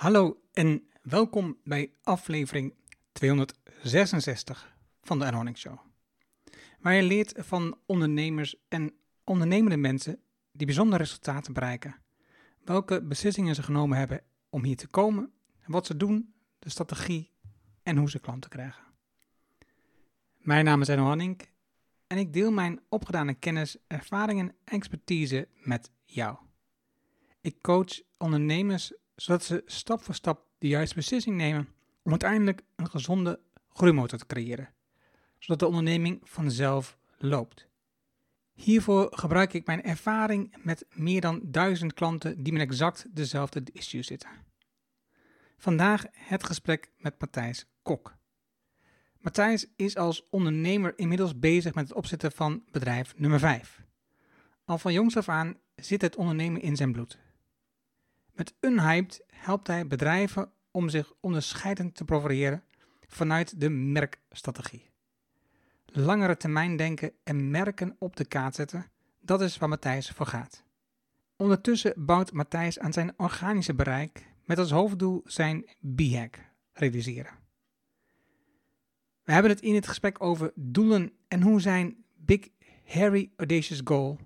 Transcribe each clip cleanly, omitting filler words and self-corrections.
Hallo en welkom bij aflevering 266 van de Enronik Show. Waar je leert van ondernemers en ondernemende mensen die bijzondere resultaten bereiken. Welke beslissingen ze genomen hebben om hier te komen, wat ze doen, de strategie en hoe ze klanten krijgen. Mijn naam is Enronik en ik deel mijn opgedane kennis, ervaringen en expertise met jou. Ik coach ondernemers zodat ze stap voor stap de juiste beslissing nemen om uiteindelijk een gezonde groeimotor te creëren, zodat de onderneming vanzelf loopt. Hiervoor gebruik ik mijn ervaring met meer dan 1000 klanten die met exact dezelfde issues zitten. Vandaag het gesprek met Mathijs Kok. Mathijs is als ondernemer inmiddels bezig met het opzetten van bedrijf nummer 5. Al van jongs af aan zit het ondernemen in zijn bloed. Met UnHyped helpt hij bedrijven om zich onderscheidend te profileren vanuit de merkstrategie. Langere termijn denken en merken op de kaart zetten, dat is waar Mathijs voor gaat. Ondertussen bouwt Mathijs aan zijn organische bereik met als hoofddoel zijn B-hack realiseren. We hebben het in het gesprek over doelen en hoe zijn Big Hairy Audacious Goal,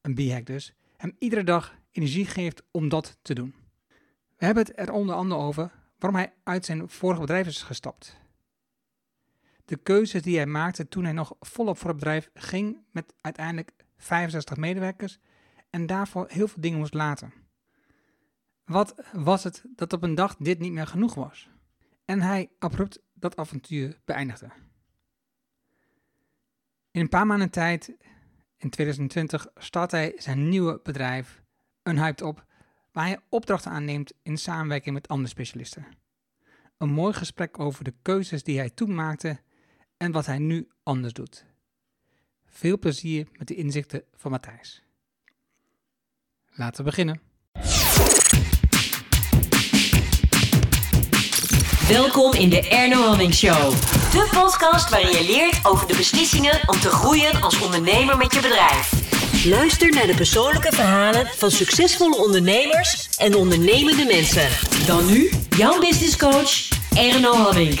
een B-hack dus, hem iedere dag energie geeft om dat te doen. We hebben het er onder andere over waarom hij uit zijn vorige bedrijf is gestapt. De keuzes die hij maakte toen hij nog volop voor het bedrijf ging met uiteindelijk 65 medewerkers en daarvoor heel veel dingen moest laten. Wat was het dat op een dag dit niet meer genoeg was en hij abrupt dat avontuur beëindigde? In een paar maanden tijd, in 2020, start hij zijn nieuwe bedrijf UnHyped op, waar hij opdrachten aanneemt in samenwerking met andere specialisten. Een mooi gesprek over de keuzes die hij toen maakte en wat hij nu anders doet. Veel plezier met de inzichten van Mathijs. Laten we beginnen. Welkom in de Enronik Show. De podcast waarin je leert over de beslissingen om te groeien als ondernemer met je bedrijf. Luister naar de persoonlijke verhalen van succesvolle ondernemers en ondernemende mensen. Dan nu, jouw businesscoach, Enronik.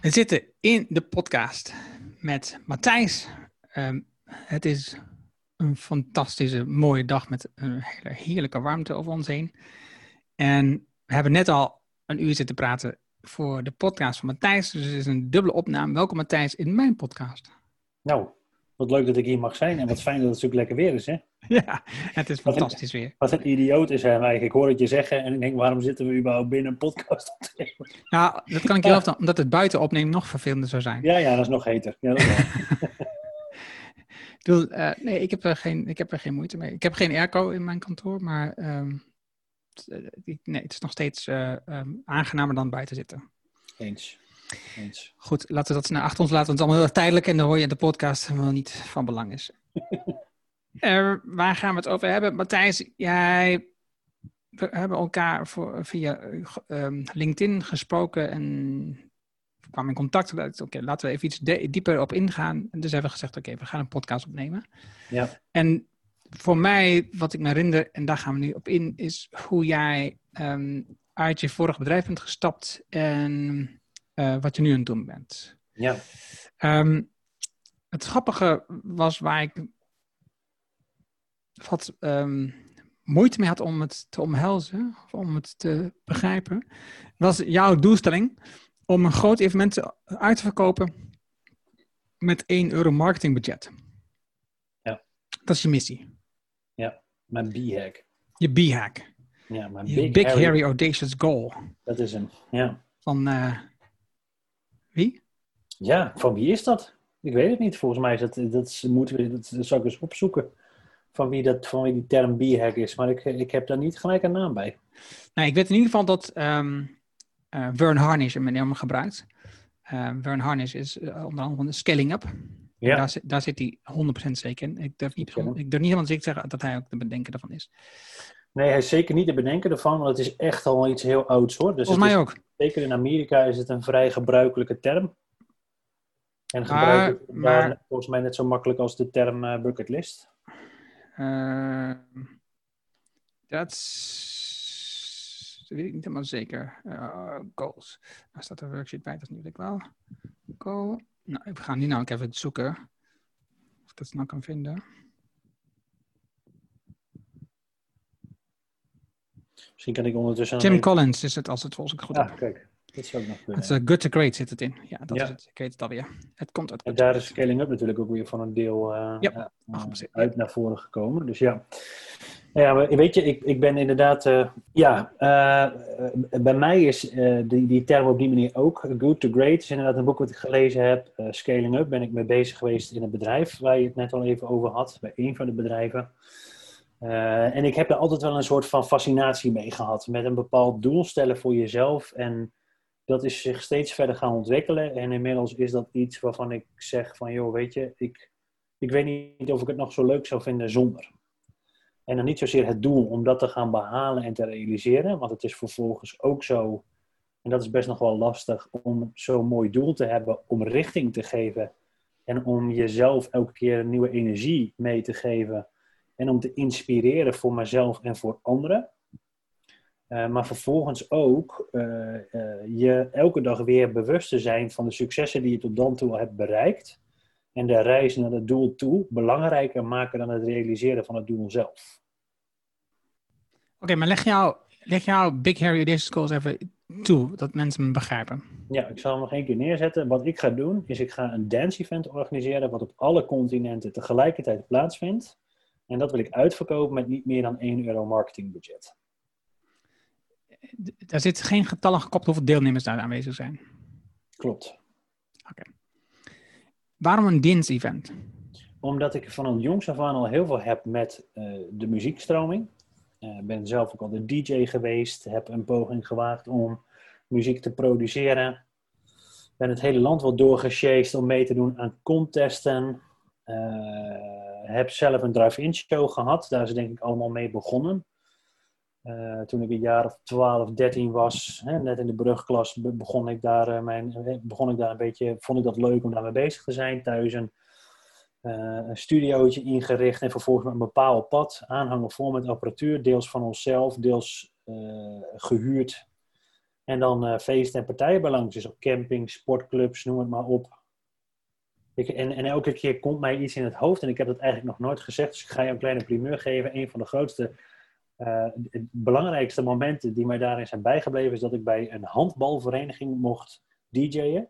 We zitten in de podcast met Mathijs. Het is een fantastische, mooie dag met een hele heerlijke warmte over ons heen. En we hebben net al een uur zitten praten voor de podcast van Mathijs. Dus het is een dubbele opname. Welkom Mathijs in mijn podcast. Nou, wat leuk dat ik hier mag zijn en wat fijn dat het natuurlijk lekker weer is, hè? Ja, het is fantastisch weer. Wat een idioot is hij eigenlijk. Ik hoor het je zeggen en ik denk, waarom zitten we überhaupt binnen een podcast op te nemen? Nou, dat kan ik je wel, omdat het buiten opnemen nog vervelender zou zijn. Ja, dat is nog heter. Ja, dat nee, ik heb er geen moeite mee. Ik heb geen airco in mijn kantoor, maar het is nog steeds aangenamer dan buiten zitten. Eens. Goed, laten we dat naar achter ons laten, want het is allemaal heel tijdelijk en dan hoor je de podcast wel niet van belang is. Waar gaan we het over hebben? Mathijs, we hebben elkaar via LinkedIn gesproken en kwam in contact. Oké, laten we even iets dieper op ingaan. En dus hebben we gezegd, oké, we gaan een podcast opnemen. Ja. En voor mij, wat ik me herinner, en daar gaan we nu op in, is hoe jij uit je vorig bedrijf bent gestapt en wat je nu aan het doen bent. Ja. Het grappige was waar ik moeite mee had om het te omhelzen, of om het te begrijpen, was jouw doelstelling om een groot evenement uit te verkopen met €1 marketingbudget. Ja. Dat is je missie. Ja, mijn B-hack. Je B-hack. Ja, mijn Big Hairy Audacious Goal. Dat is hem, ja. Van wie? Ja, van wie is dat? Ik weet het niet. Volgens mij is dat zou ik eens opzoeken. Van wie die term B-hack is. Maar ik heb daar niet gelijk een naam bij. Nou, ik weet in ieder geval dat Vern Harnish hem gebruikt. Vern Harnish is onder andere van de Scaling Up. Ja. Daar zit hij 100% zeker in. Ik durf niet helemaal zeker te zeggen dat hij ook de bedenker daarvan is. Nee, hij is zeker niet de bedenker ervan, want het is echt al iets heel ouds, hoor. Dus volgens mij ook. Zeker in Amerika is het een vrij gebruikelijke term. En gebruikt daar volgens mij net zo makkelijk als de term bucketlist. Dat weet ik niet helemaal zeker. Goals. Daar staat een worksheet bij, dat is natuurlijk wel. Goal. Nou, we gaan die nou even zoeken. Of ik dat snel kan vinden. Misschien kan ik ondertussen... Jim Collins is het, als het volgens mij goed is. Ja, kijk. Dat zou ik nog kunnen. Het is Good to Great zit het in. Ja, dat is het. Ik weet het alweer. Het komt uit. En daar is Scaling Up natuurlijk ook weer van een deel uit naar voren gekomen. Dus ja. Ja, maar weet je, ik ben inderdaad... bij mij is die term op die manier ook. Good to Great is inderdaad een boek wat ik gelezen heb. Scaling Up ben ik mee bezig geweest in een bedrijf waar je het net al even over had. Bij een van de bedrijven. En ik heb er altijd wel een soort van fascinatie mee gehad. Met een bepaald doel stellen voor jezelf. En dat is zich steeds verder gaan ontwikkelen. En inmiddels is dat iets waarvan ik zeg van... joh, weet je, ik weet niet of ik het nog zo leuk zou vinden zonder. En dan niet zozeer het doel om dat te gaan behalen en te realiseren. Want het is vervolgens ook zo... en dat is best nog wel lastig om zo'n mooi doel te hebben... om richting te geven. En om jezelf elke keer nieuwe energie mee te geven... En om te inspireren voor mezelf en voor anderen. Maar vervolgens ook je elke dag weer bewust te zijn van de successen die je tot dan toe hebt bereikt. En de reis naar het doel toe belangrijker maken dan het realiseren van het doel zelf. Oké, maar leg jouw Big Hairy Audacious Goals even toe, dat mensen me begrijpen. Ja, ik zal hem nog één keer neerzetten. Wat ik ga doen, is ik ga een dance event organiseren wat op alle continenten tegelijkertijd plaatsvindt. En dat wil ik uitverkopen met niet meer dan €1 marketingbudget. Daar zit geen getallen gekoppeld hoeveel deelnemers daar aanwezig zijn. Klopt. Oké. Waarom een dance-event? Omdat ik van jongs af aan al heel veel heb met de muziekstroming. Ik ben zelf ook al de DJ geweest. Heb een poging gewaagd om muziek te produceren. Ben het hele land wel doorgesjeest om mee te doen aan contesten. Heb zelf een drive-in show gehad. Daar is denk ik allemaal mee begonnen. Toen ik een jaar of 12, 13 was, net in de brugklas, begon ik daar een beetje, vond ik dat leuk om daarmee bezig te zijn. Thuis een studiootje ingericht en vervolgens met een bepaald pad. Aanhangen vol met apparatuur, deels van onszelf, deels gehuurd. En dan feesten en partijen bij langs. Dus op camping, sportclubs, noem het maar op. En elke keer komt mij iets in het hoofd en ik heb dat eigenlijk nog nooit gezegd. Dus ik ga je een kleine primeur geven. Een van de grootste, belangrijkste momenten die mij daarin zijn bijgebleven... is dat ik bij een handbalvereniging mocht DJ'en.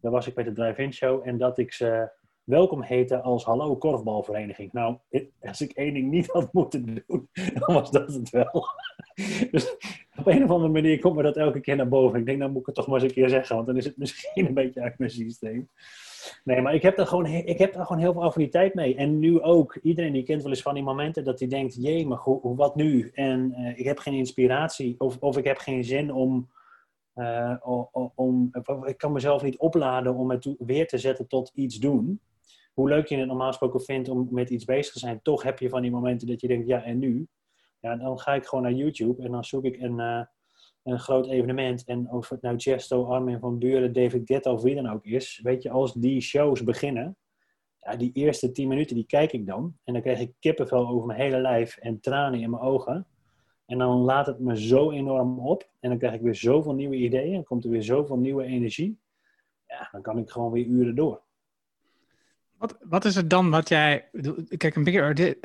Daar was ik bij de drive-in show en dat ik ze welkom heette als hallo korfbalvereniging. Nou, als ik één ding niet had moeten doen, dan was dat het wel. Dus op een of andere manier komt me dat elke keer naar boven. Ik denk, dan moet ik het toch maar eens een keer zeggen, want dan is het misschien een beetje uit mijn systeem. Nee, maar ik heb daar gewoon heel veel affiniteit mee. En nu ook. Iedereen die kent wel eens van die momenten dat hij denkt... jee, maar wat nu? En ik heb geen inspiratie. Of ik heb geen zin om... ik kan mezelf niet opladen om het weer te zetten tot iets doen. Hoe leuk je het normaal gesproken vindt om met iets bezig te zijn... toch heb je van die momenten dat je denkt, ja, en nu? Ja, dan ga ik gewoon naar YouTube en dan zoek ik een groot evenement. En of het nou Tiësto, Armin van Buuren, David Guetta of wie dan ook is. Weet je, als die shows beginnen. Ja, die eerste 10 minuten, die kijk ik dan. En dan krijg ik kippenvel over mijn hele lijf en tranen in mijn ogen. En dan laat het me zo enorm op. En dan krijg ik weer zoveel nieuwe ideeën. En komt er weer zoveel nieuwe energie. Ja, dan kan ik gewoon weer uren door. Wat is het dan wat jij... Kijk, een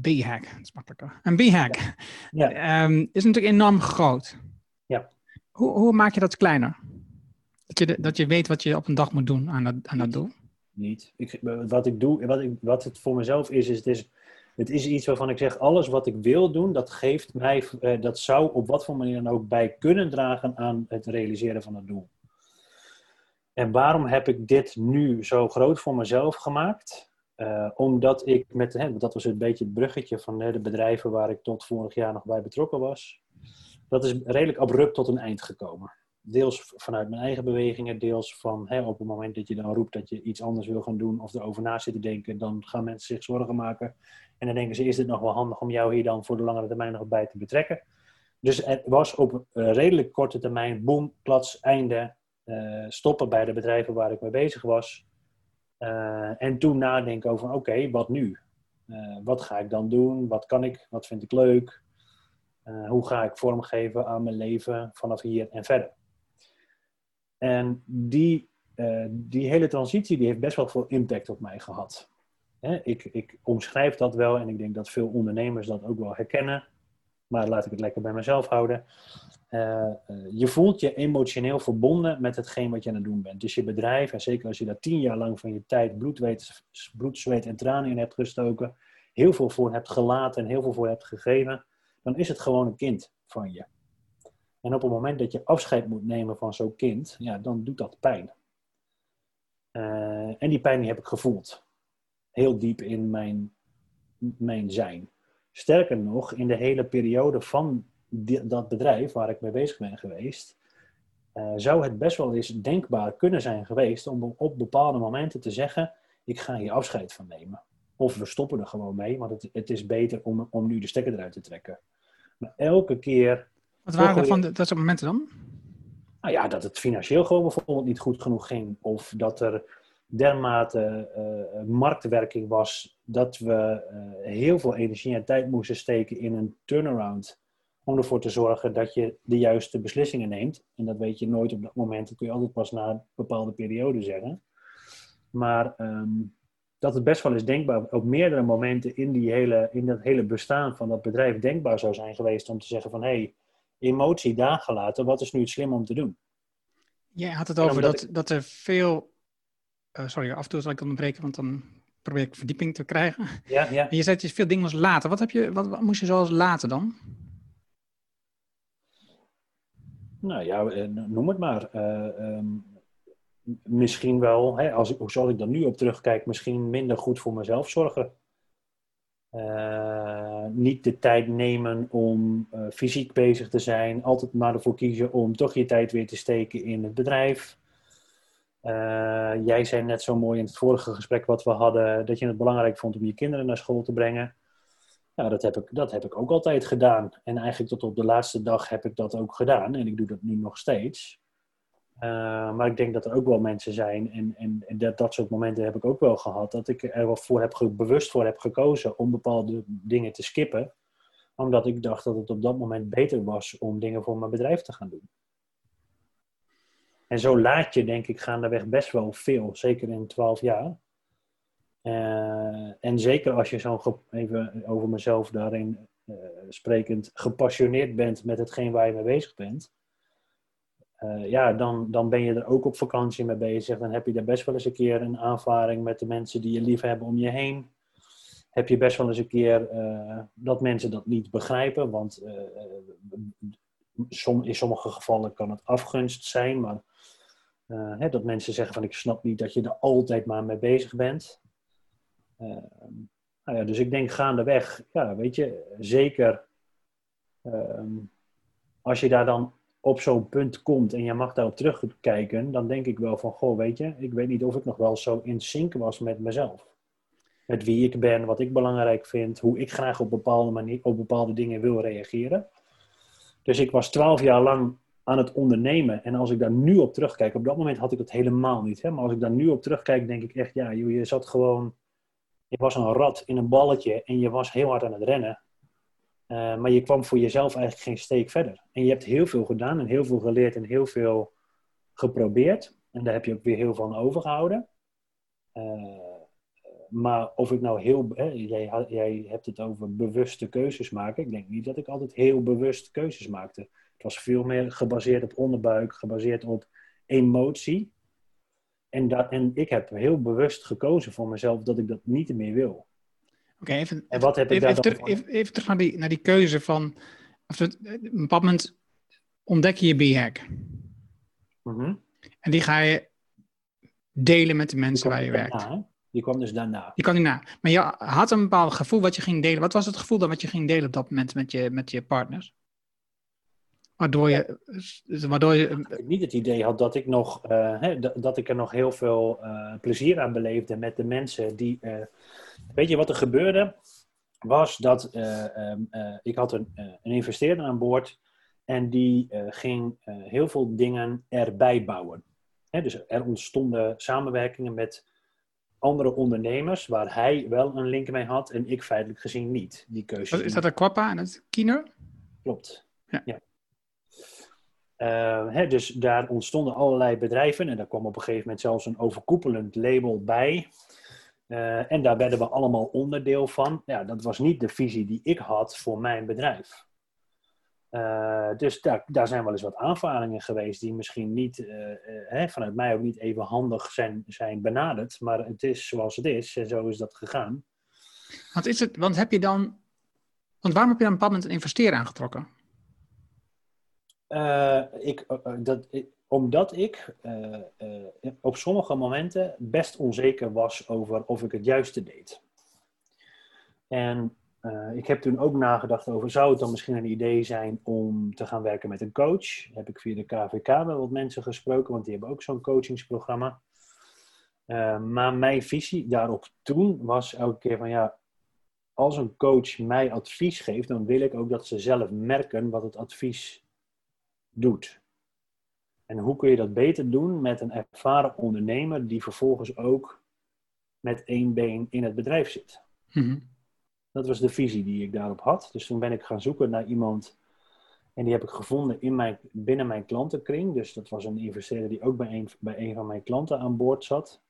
B-hack. Dat is makkelijker. Een B-hack is natuurlijk enorm groot. Ja. Hoe maak je dat kleiner? Dat je weet wat je op een dag moet doen aan dat doel? Niet. Wat het voor mezelf is het is iets waarvan ik zeg... alles wat ik wil doen, dat geeft mij... dat zou op wat voor manier dan ook bij kunnen dragen... aan het realiseren van het doel. En waarom heb ik dit nu zo groot voor mezelf gemaakt? Omdat ik met... dat was een beetje het bruggetje van de bedrijven... waar ik tot vorig jaar nog bij betrokken was... Dat is redelijk abrupt tot een eind gekomen. Deels vanuit mijn eigen bewegingen, deels van op het moment dat je dan roept dat je iets anders wil gaan doen of erover na zit te denken, dan gaan mensen zich zorgen maken. En dan denken ze, is dit nog wel handig om jou hier dan voor de langere termijn nog bij te betrekken? Dus het was op redelijk korte termijn, boom, klats, einde, stoppen bij de bedrijven waar ik mee bezig was. En toen nadenken over, oké, wat nu? Wat ga ik dan doen? Wat kan ik? Wat vind ik leuk? Hoe ga ik vormgeven aan mijn leven vanaf hier en verder? En die hele transitie die heeft best wel veel impact op mij gehad. Hè? Ik omschrijf dat wel en ik denk dat veel ondernemers dat ook wel herkennen. Maar laat ik het lekker bij mezelf houden. Je voelt je emotioneel verbonden met hetgeen wat je aan het doen bent. Dus je bedrijf, en zeker als je daar 10 jaar lang van je tijd bloed, zweet en tranen in hebt gestoken, heel veel voor hebt gelaten en heel veel voor hebt gegeven, dan is het gewoon een kind van je. En op het moment dat je afscheid moet nemen van zo'n kind, ja, dan doet dat pijn. En die pijn die heb ik gevoeld. Heel diep in mijn zijn. Sterker nog, in de hele periode van dat bedrijf waar ik mee bezig ben geweest, zou het best wel eens denkbaar kunnen zijn geweest om op bepaalde momenten te zeggen, ik ga hier afscheid van nemen. Of we stoppen er gewoon mee, want het is beter om nu de stekker eruit te trekken. Maar elke keer... Wat waren er van dat soort momenten dan? Nou ja, dat het financieel gewoon bijvoorbeeld niet goed genoeg ging. Of dat er dermate marktwerking was dat we heel veel energie en tijd moesten steken in een turnaround. Om ervoor te zorgen dat je de juiste beslissingen neemt. En dat weet je nooit op dat moment. Dat kun je altijd pas na een bepaalde periode zeggen. Maar dat het best wel eens denkbaar, op meerdere momenten in dat hele bestaan van dat bedrijf denkbaar zou zijn geweest om te zeggen van, hey, emotie daar gelaten, wat is nu het slim om te doen? Jij had het over dat er veel... sorry, af en toe zal ik onderbreken, want dan probeer ik verdieping te krijgen. Ja. En je zei dat je veel dingen was later. Wat moest je zoals later dan? Nou ja, noem het maar. Misschien wel, hè, zoals ik dan nu op terugkijk, misschien minder goed voor mezelf zorgen. Niet de tijd nemen om fysiek bezig te zijn. Altijd maar ervoor kiezen om toch je tijd weer te steken in het bedrijf. Jij zei net zo mooi in het vorige gesprek wat we hadden, dat je het belangrijk vond om je kinderen naar school te brengen. Nou, dat heb ik ook altijd gedaan. En eigenlijk tot op de laatste dag heb ik dat ook gedaan. En ik doe dat nu nog steeds. Maar ik denk dat er ook wel mensen zijn, en dat soort momenten heb ik ook wel gehad, dat ik er wel bewust voor heb gekozen om bepaalde dingen te skippen. Omdat ik dacht dat het op dat moment beter was om dingen voor mijn bedrijf te gaan doen. En zo laat je, denk ik, gaandeweg best wel veel, zeker in 12 jaar. En zeker als je even over mezelf daarin sprekend gepassioneerd bent met hetgeen waar je mee bezig bent. Dan ben je er ook op vakantie mee bezig. Dan heb je daar best wel eens een keer een aanvaring met de mensen die je lief hebben om je heen. Heb je best wel eens een keer dat mensen dat niet begrijpen. Want in sommige gevallen kan het afgunst zijn. Maar dat mensen zeggen van, ik snap niet dat je er altijd maar mee bezig bent. Dus ik denk gaandeweg, ja, weet je, zeker als je daar dan op zo'n punt komt en je mag daarop terugkijken, dan denk ik wel van, goh, weet je, ik weet niet of ik nog wel zo in sync was met mezelf. Met wie ik ben, wat ik belangrijk vind, hoe ik graag op bepaalde dingen wil reageren. Dus ik was 12 jaar lang aan het ondernemen en als ik daar nu op terugkijk, op dat moment had ik dat helemaal niet. Hè? Maar als ik daar nu op terugkijk, denk ik echt, ja, je zat gewoon, je was een rat in een balletje en je was heel hard aan het rennen. Maar je kwam voor jezelf eigenlijk geen steek verder. En je hebt heel veel gedaan en heel veel geleerd en heel veel geprobeerd. En daar heb je ook weer heel veel van overgehouden. Maar of ik nou jij hebt het over bewuste keuzes maken. Ik denk niet dat ik altijd heel bewust keuzes maakte. Het was veel meer gebaseerd op onderbuik, gebaseerd op emotie. En ik heb heel bewust gekozen voor mezelf dat ik dat niet meer wil. Oké, even terug naar die keuze van, op een bepaald moment ontdek je je B-hack. Mm-hmm. En die ga je delen met de mensen waar je werkt. Die kwam dus daarna. Maar je had een bepaald gevoel wat je ging delen. Wat was het gevoel dan wat je ging delen op dat moment met je partners? Waardoor je ik niet het idee had dat ik nog dat ik er nog heel veel plezier aan beleefde met de mensen die... Weet je wat er gebeurde? Was dat ik had een investeerder aan boord en die ging heel veel dingen erbij bouwen. Dus er ontstonden samenwerkingen met andere ondernemers waar hij wel een link mee had en ik feitelijk gezien niet. Die keuze. Is dat een Kwappa en het Kino? klopt. Ja. Ja. Dus daar ontstonden allerlei bedrijven en daar kwam op een gegeven moment zelfs een overkoepelend label bij. En daar werden we allemaal onderdeel van. Ja, dat was niet de visie die ik had voor mijn bedrijf. Dus daar zijn wel eens wat aanvaringen geweest die misschien niet, vanuit mij ook niet even handig zijn benaderd. Maar het is zoals het is en zo is dat gegaan. Waarom heb je dan op een bepaald moment een investeer aangetrokken? Omdat ik op sommige momenten best onzeker was over of ik het juiste deed. En ik heb toen ook nagedacht over, zou het dan misschien een idee zijn om te gaan werken met een coach? Heb ik via de KVK wel wat mensen gesproken, want die hebben ook zo'n coachingsprogramma. Maar mijn visie daarop toen was elke keer van, ja, als een coach mij advies geeft, dan wil ik ook dat ze zelf merken wat het advies doet. En hoe kun je dat beter doen met een ervaren ondernemer die vervolgens ook met 1 been in het bedrijf zit? Mm-hmm. Dat was de visie die ik daarop had. Dus toen ben ik gaan zoeken naar iemand en die heb ik gevonden binnen mijn klantenkring. Dus dat was een investeerder die ook bij een van mijn klanten aan boord zat.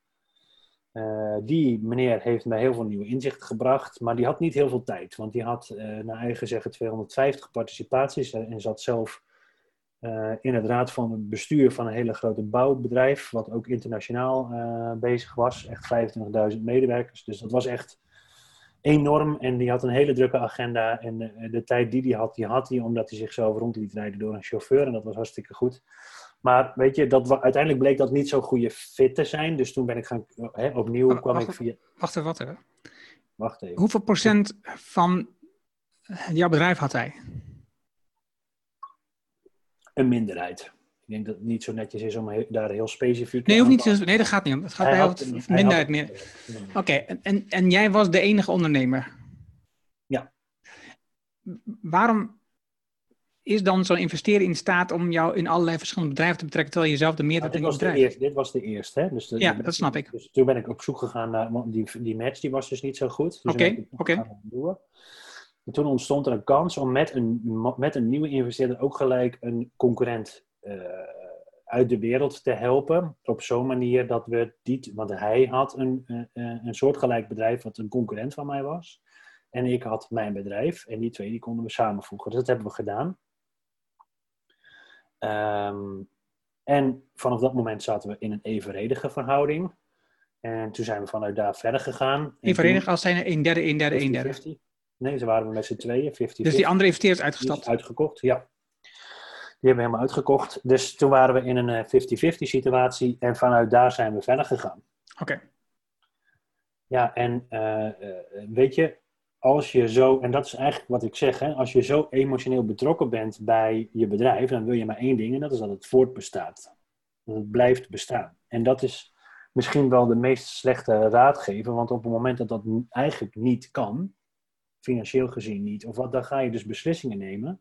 Die meneer heeft mij heel veel nieuwe inzichten gebracht, maar die had niet heel veel tijd. Want die had naar eigen zeggen 250 participaties en zat zelf in het raad van het bestuur van een hele grote bouwbedrijf, wat ook internationaal bezig was. Echt 25.000 medewerkers, dus dat was echt enorm en die had een hele drukke agenda en de tijd die hij had omdat hij zichzelf rond liet rijden door een chauffeur en dat was hartstikke goed. Maar weet je, uiteindelijk bleek dat niet zo'n goede fit te zijn, dus toen ben ik gaan, Wacht even. Hoeveel procent van jouw bedrijf had hij? Een minderheid. Ik denk dat het niet zo netjes is om daar heel specifiek... Nee, dat gaat niet om. Het gaat bij een minderheid meer. Oké, en jij was de enige ondernemer? Ja. Waarom is dan zo'n investeerder in staat om jou in allerlei verschillende bedrijven te betrekken, terwijl je zelf de meerderheid in het bedrijf... Dit was de eerste, hè? Dus dat snap ik. Dus toen ben ik op zoek gegaan naar... Want die match die was dus niet zo goed. Dus oké. En toen ontstond er een kans om met een nieuwe investeerder ook gelijk een concurrent uit de wereld te helpen. Op zo'n manier dat we want hij had een soortgelijk bedrijf wat een concurrent van mij was. En ik had mijn bedrijf. En die twee die konden we samenvoegen. Dus dat hebben we gedaan. En vanaf dat moment zaten we in een evenredige verhouding. En toen zijn we vanuit daar verder gegaan. Evenredig als zijn er een derde. 50. Nee, ze waren we met z'n tweeën, 50-50. Dus die andere investeerder is uitgestapt? Die is uitgekocht, ja. Die hebben we helemaal uitgekocht. Dus toen waren we in een 50-50 situatie en vanuit daar zijn we verder gegaan. Oké. Ja, en weet je, als je zo, en dat is eigenlijk wat ik zeg, hè, als je zo emotioneel betrokken bent bij je bedrijf, dan wil je maar één ding en dat is dat het voortbestaat. Dat het blijft bestaan. En dat is misschien wel de meest slechte raadgever, want op het moment dat dat eigenlijk niet kan, financieel gezien niet. Of wat, dan ga je dus beslissingen nemen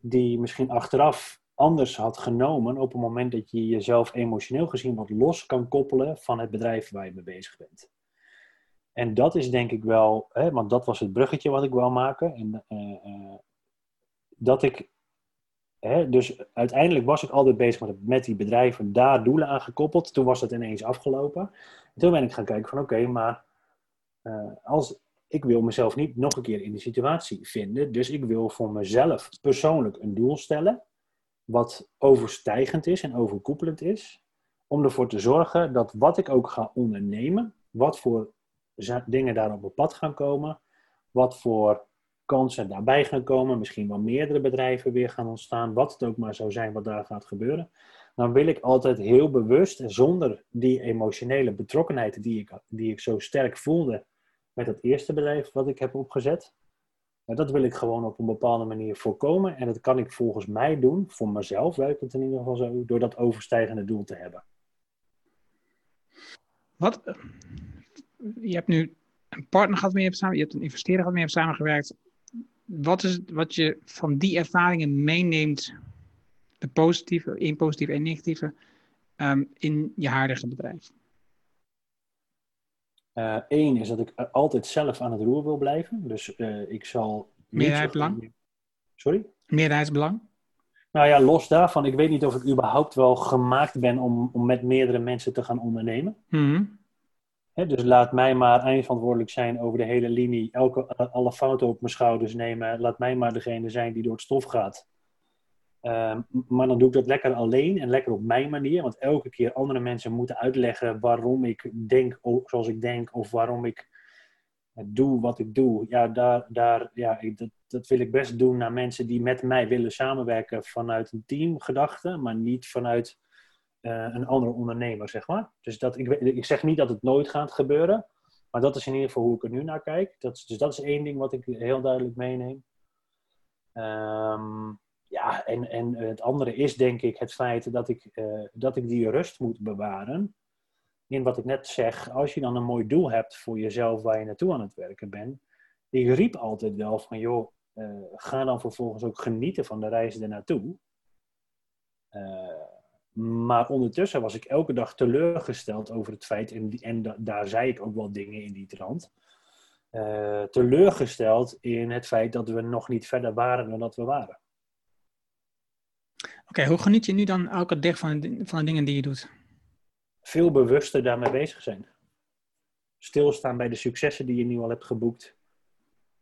die misschien achteraf anders had genomen op het moment dat je jezelf emotioneel gezien wat los kan koppelen van het bedrijf waar je mee bezig bent. En dat is denk ik wel, hè, want dat was het bruggetje wat ik wou maken. En, dat ik, hè, dus uiteindelijk was ik altijd bezig met die bedrijven, daar doelen aan gekoppeld. Toen was dat ineens afgelopen. En toen ben ik gaan kijken van oké, maar als... Ik wil mezelf niet nog een keer in die situatie vinden. Dus ik wil voor mezelf persoonlijk een doel stellen. Wat overstijgend is en overkoepelend is. Om ervoor te zorgen dat wat ik ook ga ondernemen. Wat voor dingen daar op mijn pad gaan komen. Wat voor kansen daarbij gaan komen. Misschien wel meerdere bedrijven weer gaan ontstaan. Wat het ook maar zou zijn wat daar gaat gebeuren. Dan wil ik altijd heel bewust en zonder die emotionele betrokkenheid die ik zo sterk voelde. Met dat eerste bedrijf wat ik heb opgezet. Nou, dat wil ik gewoon op een bepaalde manier voorkomen. En dat kan ik volgens mij doen. Voor mezelf werkt het in ieder geval zo. Door dat overstijgende doel te hebben. Wat? Je hebt nu een partner gehad mee hebt samen. Je hebt een investeerder gehad mee hebt samengewerkt. Wat is het wat je van die ervaringen meeneemt? De positieve, in positieve en negatieve. In je huidige bedrijf? 1 is dat ik altijd zelf aan het roer wil blijven. Dus ik zal... Meerderheid lang? Sorry? Meerderheidsbelang? Nou ja, los daarvan. Ik weet niet of ik überhaupt wel gemaakt ben om met meerdere mensen te gaan ondernemen. Mm-hmm. He, dus laat mij maar eindverantwoordelijk zijn over de hele linie. Alle fouten op mijn schouders nemen. Laat mij maar degene zijn die door het stof gaat. Maar dan doe ik dat lekker alleen en lekker op mijn manier. Want elke keer andere mensen moeten uitleggen waarom ik denk zoals ik denk. Of waarom ik doe wat ik doe. Ja, dat wil ik best doen naar mensen die met mij willen samenwerken vanuit een teamgedachte. Maar niet vanuit een andere ondernemer, zeg maar. Dus ik zeg niet dat het nooit gaat gebeuren. Maar dat is in ieder geval hoe ik er nu naar kijk. Dus dat is één ding wat ik heel duidelijk meeneem. Ja, en het andere is denk ik het feit dat ik die rust moet bewaren. In wat ik net zeg, als je dan een mooi doel hebt voor jezelf waar je naartoe aan het werken bent. Ik riep altijd wel van joh, ga dan vervolgens ook genieten van de reis ernaartoe. Maar ondertussen was ik elke dag teleurgesteld over het feit, en daar zei ik ook wel dingen in die trant. Teleurgesteld in het feit dat we nog niet verder waren dan dat we waren. Oké, hoe geniet je nu dan elke dag van de dingen die je doet? Veel bewuster daarmee bezig zijn. Stilstaan bij de successen die je nu al hebt geboekt.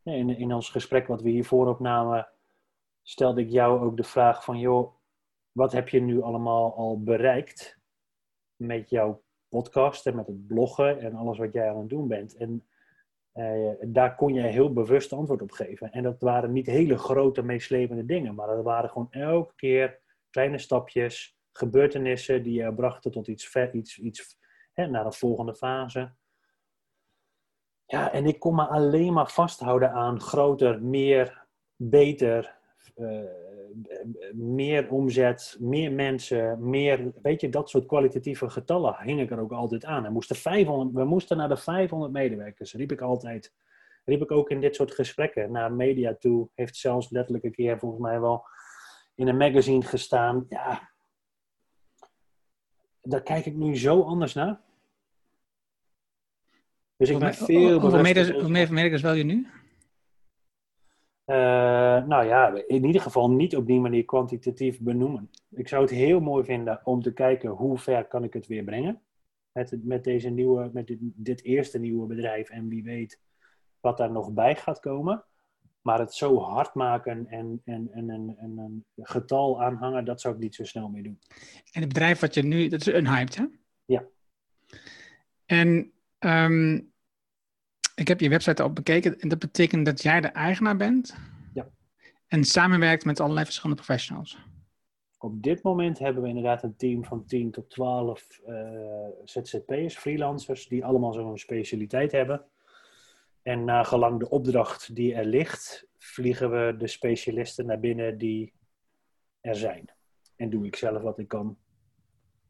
In ons gesprek wat we hiervoor opnamen, stelde ik jou ook de vraag van joh, wat heb je nu allemaal al bereikt met jouw podcast en met het bloggen en alles wat jij aan het doen bent? En daar kon jij heel bewust antwoord op geven. En dat waren niet hele grote, meeslepende dingen, maar dat waren gewoon elke keer kleine stapjes, gebeurtenissen die je brachten tot iets naar een volgende fase. Ja, en ik kon me alleen maar vasthouden aan groter, meer, beter, meer omzet, meer mensen, meer, weet je, dat soort kwalitatieve getallen hing ik er ook altijd aan. We moesten naar de 500 medewerkers, riep ik altijd. Riep ik ook in dit soort gesprekken naar media toe. Heeft zelfs letterlijk een keer volgens mij wel in een magazine gestaan. Ja, daar kijk ik nu zo anders naar. Dus ik ben veel... Hoeveel medewerkers wel je nu? Nou ja, in ieder geval niet op die manier kwantitatief benoemen. Ik zou het heel mooi vinden om te kijken hoe ver kan ik het weer brengen. Met dit eerste nieuwe bedrijf. En wie weet wat daar nog bij gaat komen. Maar het zo hard maken en een getal aanhangen, dat zou ik niet zo snel mee doen. En het bedrijf wat je nu... Dat is UnHyped, hè? Ja. En... ik heb je website al bekeken en dat betekent dat jij de eigenaar bent. Ja. En samenwerkt met allerlei verschillende professionals. Op dit moment hebben we inderdaad een team van 10 tot 12 ZZP'ers, freelancers, die allemaal zo'n specialiteit hebben. En nagelang de opdracht die er ligt, vliegen we de specialisten naar binnen die er zijn. En doe ik zelf wat ik kan.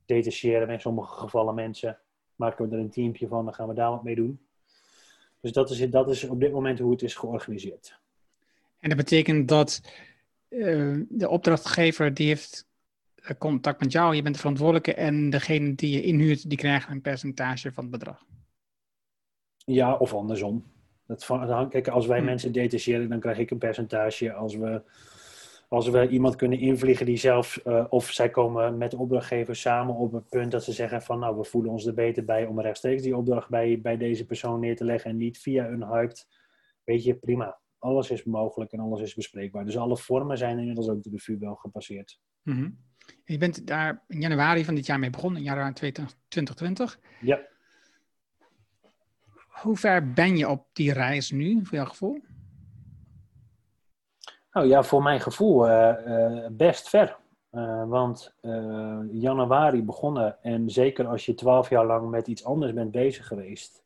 Detacheren in sommige gevallen mensen. Maken we er een teampje van, dan gaan we daar wat mee doen. Dus dat is op dit moment hoe het is georganiseerd. En dat betekent dat de opdrachtgever die heeft contact met jou, je bent de verantwoordelijke en degene die je inhuurt, die krijgt een percentage van het bedrag. Ja, of andersom. Kijk, als wij mensen detacheren, dan krijg ik een percentage als we iemand kunnen invliegen die zelf... of zij komen met de opdrachtgever samen op het punt dat ze zeggen van... nou, we voelen ons er beter bij om rechtstreeks die opdracht bij deze persoon neer te leggen... en niet via UnHyped. Weet je, prima. Alles is mogelijk en alles is bespreekbaar. Dus alle vormen zijn inmiddels ook de revue wel gepasseerd. Mm-hmm. Je bent daar in januari van dit jaar mee begonnen, in januari 2020. Ja. Hoe ver ben je op die reis nu, voor jouw gevoel? Nou ja, voor mijn gevoel best ver. Want januari begonnen en zeker als je 12 jaar lang met iets anders bent bezig geweest.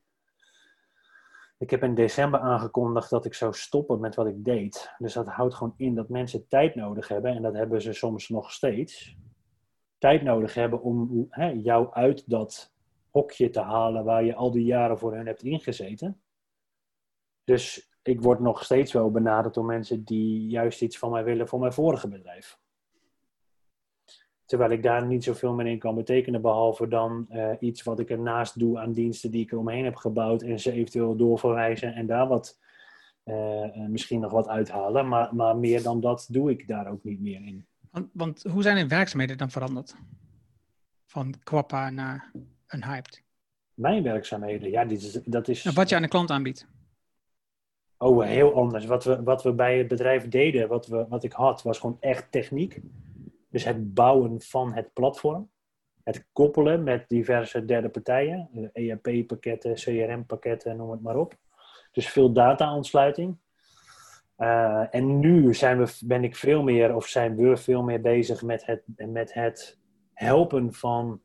Ik heb in december aangekondigd dat ik zou stoppen met wat ik deed. Dus dat houdt gewoon in dat mensen tijd nodig hebben. En dat hebben ze soms nog steeds. Tijd nodig hebben om jou uit dat hokje te halen waar je al die jaren voor hen hebt ingezeten. Dus... ik word nog steeds wel benaderd door mensen die juist iets van mij willen voor mijn vorige bedrijf. Terwijl ik daar niet zoveel meer in kan betekenen, behalve dan iets wat ik ernaast doe aan diensten die ik eromheen heb gebouwd en ze eventueel doorverwijzen en daar wat misschien nog wat uithalen. Maar meer dan dat doe ik daar ook niet meer in. Want hoe zijn de werkzaamheden dan veranderd? Van Kwappa naar UnHyped? Mijn werkzaamheden? Ja, dat is... Wat je aan de klant aanbiedt? Oh, heel anders. Wat we bij het bedrijf deden, wat ik had, was gewoon echt techniek. Dus het bouwen van het platform. Het koppelen met diverse derde partijen. ERP-pakketten, CRM-pakketten, noem het maar op. Dus veel data-ontsluiting. En nu zijn we veel meer bezig met het helpen van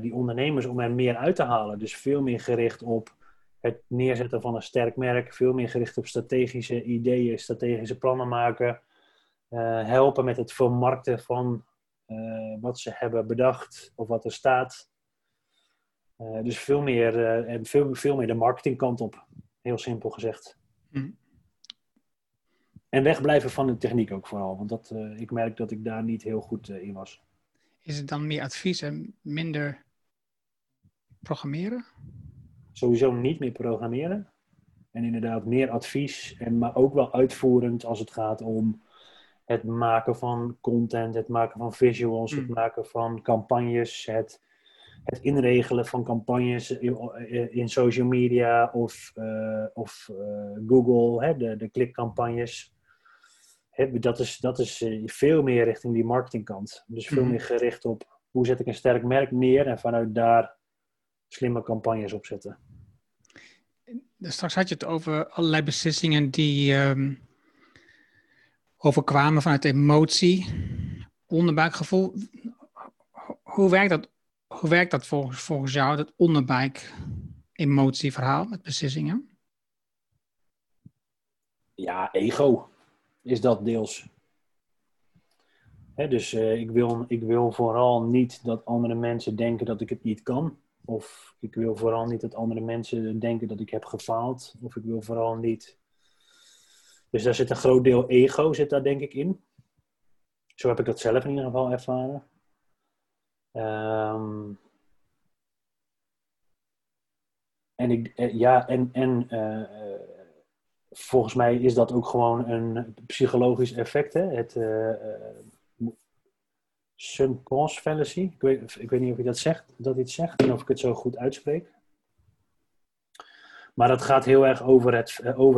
die ondernemers om er meer uit te halen. Dus veel meer gericht op het neerzetten van een sterk merk. Veel meer gericht op strategische ideeën, strategische plannen maken. Helpen met het vermarkten van wat ze hebben bedacht of wat er staat. Dus veel meer, veel meer de marketingkant op. Heel simpel gezegd. Mm. En wegblijven van de techniek ook vooral. Want ik merk dat ik daar niet heel goed in was. Is het dan meer advies en minder programmeren? Sowieso niet meer programmeren. En inderdaad meer advies. Maar ook wel uitvoerend als het gaat om het maken van content. Het maken van visuals. Mm. Het maken van campagnes. Het inregelen van campagnes in social media of Google. De klikcampagnes. Dat is veel meer richting die marketingkant. Dus veel meer gericht op hoe zet ik een sterk merk neer en vanuit daar slimme campagnes op zetten. Straks had je het over allerlei beslissingen die overkwamen vanuit emotie, onderbuikgevoel. Hoe werkt dat volgens jou, dat onderbuik-emotieverhaal met beslissingen? Ja, ego. Is dat deels. Ik wil vooral niet dat andere mensen denken dat ik het niet kan. Of ik wil vooral niet dat andere mensen denken dat ik heb gefaald. Of ik wil vooral niet. Dus daar zit een groot deel ego, zit daar denk ik in. Zo heb ik dat zelf in ieder geval ervaren. Volgens mij is dat ook gewoon een psychologisch effect. Hè? Het sunk cost fallacy. Ik weet niet of je dat zegt en of ik het zo goed uitspreek. Maar dat gaat heel erg over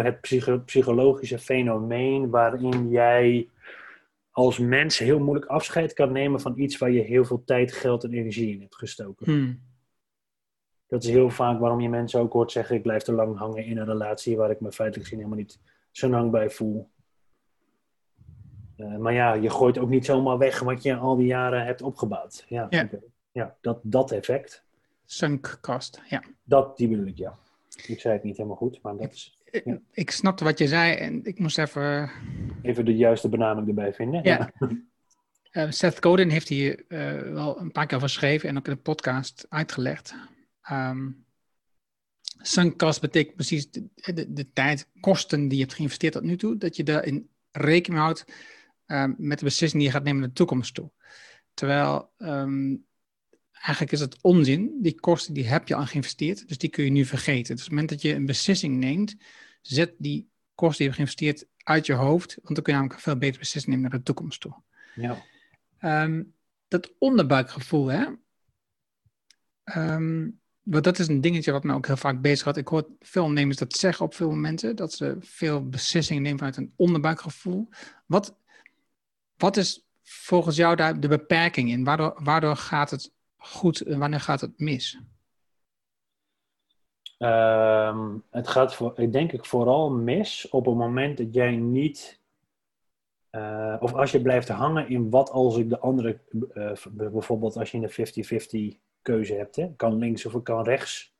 het psychologische fenomeen waarin jij als mens heel moeilijk afscheid kan nemen van iets waar je heel veel tijd, geld en energie in hebt gestoken. Dat is heel vaak waarom je mensen ook hoort zeggen, ik blijf te lang hangen in een relatie waar ik me feitelijk gezien helemaal niet zo lang bij voel. Maar ja, je gooit ook niet zomaar weg wat je al die jaren hebt opgebouwd. Ja, ja. Okay. Ja, dat effect. Sunk cost, ja. Die bedoel ik, ja. Ik zei het niet helemaal goed, maar dat is... Ja. Ik snapte wat je zei en ik moest even... Even de juiste benaming erbij vinden. Ja. Seth Godin heeft hier wel een paar keer over geschreven en ook in de podcast uitgelegd. Sunk cost betekent precies de tijd, kosten die je hebt geïnvesteerd tot nu toe, dat je daarin rekening houdt met de beslissing die je gaat nemen naar de toekomst toe. Terwijl eigenlijk is dat onzin. Die kosten die heb je al geïnvesteerd, dus die kun je nu vergeten. Dus op het moment dat je een beslissing neemt, zet die kosten die je hebt geïnvesteerd uit je hoofd, want dan kun je namelijk een veel betere beslissing nemen naar de toekomst toe. Ja. Dat onderbuikgevoel, hè? Want dat is een dingetje wat me ook heel vaak bezighoudt. Ik hoor veel ondernemers dat zeggen op veel momenten. Dat ze veel beslissingen nemen vanuit een onderbuikgevoel. Wat is volgens jou daar de beperking in? Waardoor gaat het goed en wanneer gaat het mis? Het gaat vooral mis op het moment dat jij niet... of als je blijft hangen in wat als ik de andere... bijvoorbeeld als je in de 50-50... keuze hebt, hè? Kan links of kan rechts.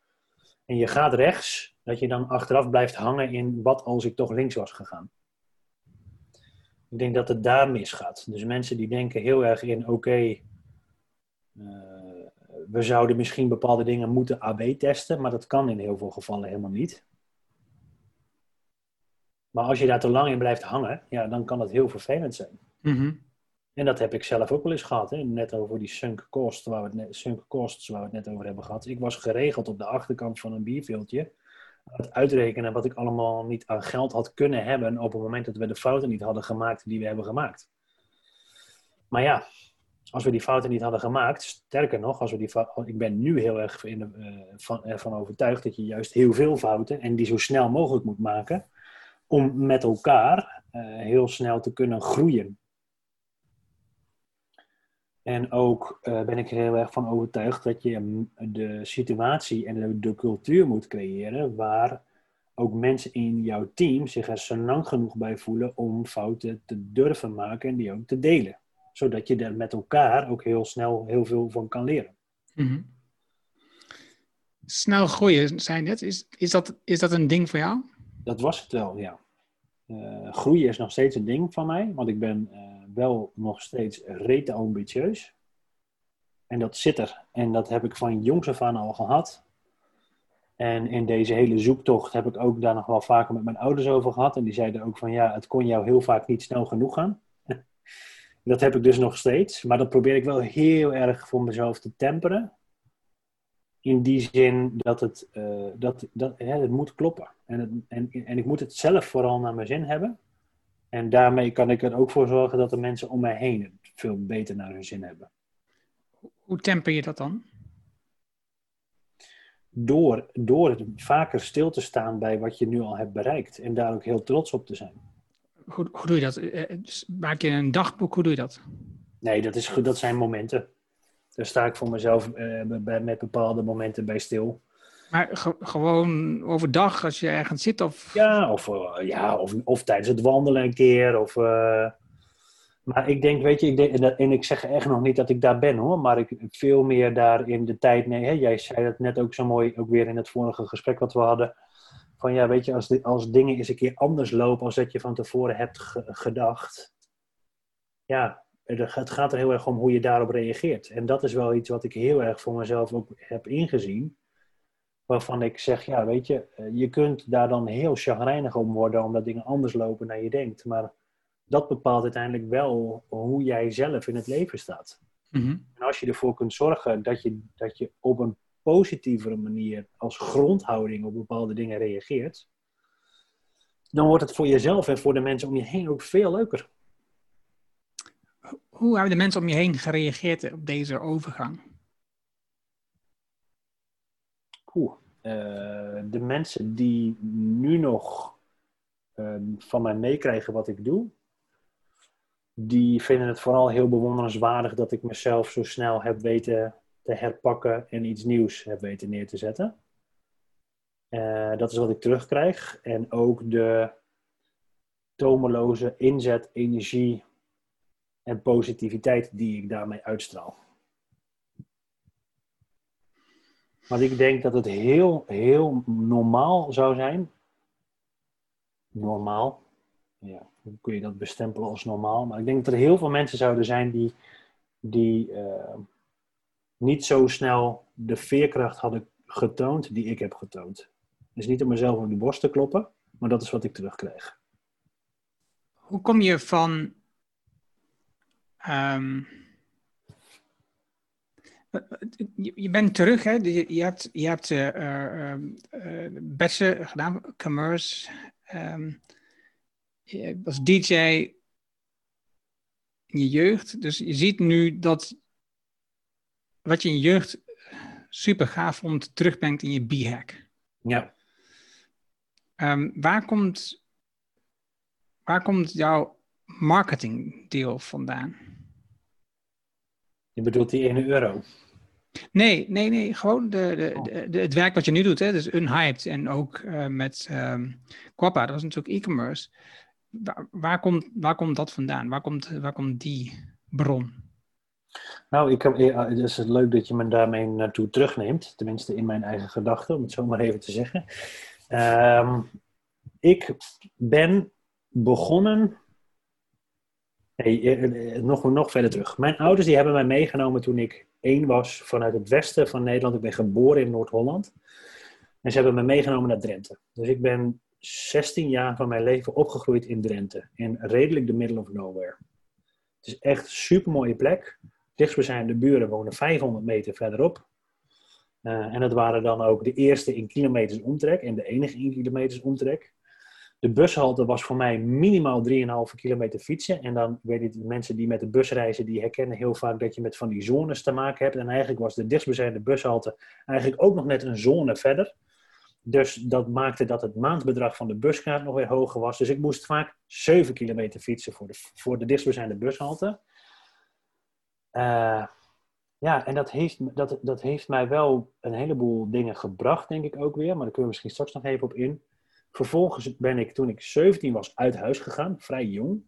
En je gaat rechts, dat je dan achteraf blijft hangen in wat als ik toch links was gegaan. Ik denk dat het daar misgaat. Dus mensen die denken heel erg in, we zouden misschien bepaalde dingen moeten AB testen, maar dat kan in heel veel gevallen helemaal niet. Maar als je daar te lang in blijft hangen, ja, dan kan dat heel vervelend zijn. Mm-hmm. En dat heb ik zelf ook wel eens gehad. Hè? Net over die sunk costs waar we het net over hebben gehad. Ik was geregeld op de achterkant van een bierveeltje het uitrekenen wat ik allemaal niet aan geld had kunnen hebben op het moment dat we de fouten niet hadden gemaakt die we hebben gemaakt. Maar ja, als we die fouten niet hadden gemaakt, sterker nog, ik ben nu heel erg ervan overtuigd dat je juist heel veel fouten en die zo snel mogelijk moet maken om met elkaar heel snel te kunnen groeien. En ook ben ik er heel erg van overtuigd dat je de situatie en de cultuur moet creëren waar ook mensen in jouw team zich er zo lang genoeg bij voelen om fouten te durven maken en die ook te delen. Zodat je er met elkaar ook heel snel heel veel van kan leren. Mm-hmm. Snel groeien, zei je net. Is dat een ding voor jou? Dat was het wel, ja. Groeien is nog steeds een ding van mij, want ik ben wel nog steeds rete ambitieus. En dat zit er. En dat heb ik van jongs af aan al gehad. En in deze hele zoektocht heb ik ook daar nog wel vaker met mijn ouders over gehad. En die zeiden ook van ja, het kon jou heel vaak niet snel genoeg gaan. Dat heb ik dus nog steeds. Maar dat probeer ik wel heel erg voor mezelf te temperen. In die zin dat het moet kloppen. En ik moet het zelf vooral naar mijn zin hebben. En daarmee kan ik er ook voor zorgen dat de mensen om mij heen het veel beter naar hun zin hebben. Hoe temper je dat dan? Door het vaker stil te staan bij wat je nu al hebt bereikt. En daar ook heel trots op te zijn. Hoe doe je dat? Maak je een dagboek? Hoe doe je dat? Nee, dat zijn momenten. Daar sta ik voor mezelf met bepaalde momenten bij stil. Maar gewoon overdag als je ergens zit? Of... Ja, of tijdens het wandelen een keer. Maar ik denk, en ik zeg echt nog niet dat ik daar ben hoor. Maar ik veel meer daar in de tijd... Nee, hè, jij zei dat net ook zo mooi, ook weer in het vorige gesprek wat we hadden. Van ja, weet je, als dingen eens een keer anders lopen als dat je van tevoren hebt gedacht. Ja, het gaat er heel erg om hoe je daarop reageert. En dat is wel iets wat ik heel erg voor mezelf ook heb ingezien. Waarvan ik zeg, ja, weet je, je kunt daar dan heel chagrijnig om worden omdat dingen anders lopen dan je denkt. Maar dat bepaalt uiteindelijk wel hoe jij zelf in het leven staat. Mm-hmm. En als je ervoor kunt zorgen dat je op een positievere manier als grondhouding op bepaalde dingen reageert, dan wordt het voor jezelf en voor de mensen om je heen ook veel leuker. Hoe hebben de mensen om je heen gereageerd op deze overgang? De mensen die nu nog van mij meekrijgen wat ik doe, die vinden het vooral heel bewonderenswaardig dat ik mezelf zo snel heb weten te herpakken en iets nieuws heb weten neer te zetten. Dat is wat ik terugkrijg. En ook de tomeloze inzet, energie en positiviteit die ik daarmee uitstraal. Want ik denk dat het heel, heel normaal zou zijn. Normaal? Ja, hoe kun je dat bestempelen als normaal? Maar ik denk dat er heel veel mensen zouden zijn die niet zo snel de veerkracht hadden getoond die ik heb getoond. Dus niet om mezelf op de borst te kloppen, maar dat is wat ik terugkrijg. Hoe kom je van... Je bent terug, hè? Je hebt bessen gedaan, commerce, je was DJ in je jeugd. Dus je ziet nu dat wat je in je jeugd super gaaf vond, terugbrengt in je B-hack. Ja. Waar komt jouw marketingdeel vandaan? Je bedoelt die €1? Nee. Gewoon het werk wat je nu doet. Hè? Dus UnHyped en ook met Kwappa. Dat was natuurlijk e-commerce. Waar komt dat vandaan? Waar komt die bron? Nou, het is leuk dat je me daarmee naartoe terugneemt. Tenminste in mijn eigen gedachten, om het zo maar even te zeggen. Ik ben begonnen... Nee, nog verder terug. Mijn ouders die hebben mij meegenomen toen ik 1 was vanuit het westen van Nederland. Ik ben geboren in Noord-Holland. En ze hebben me meegenomen naar Drenthe. Dus ik ben 16 jaar van mijn leven opgegroeid in Drenthe. In redelijk de middle of nowhere. Het is echt een supermooie plek. Dichtstbijzijnde buren wonen 500 meter verderop. En dat waren dan ook de eerste in kilometers omtrek en de enige in kilometers omtrek. De bushalte was voor mij minimaal 3,5 kilometer fietsen. En dan, weet je, die mensen die met de bus reizen, die herkennen heel vaak dat je met van die zones te maken hebt. En eigenlijk was de dichtstbijzijnde bushalte eigenlijk ook nog net een zone verder. Dus dat maakte dat het maandbedrag van de buskaart nog weer hoger was. Dus ik moest vaak 7 kilometer fietsen voor de dichtstbijzijnde bushalte. Ja, en dat heeft mij wel een heleboel dingen gebracht, denk ik ook weer. Maar daar kunnen we misschien straks nog even op in. Vervolgens ben ik, toen ik 17 was, uit huis gegaan, vrij jong.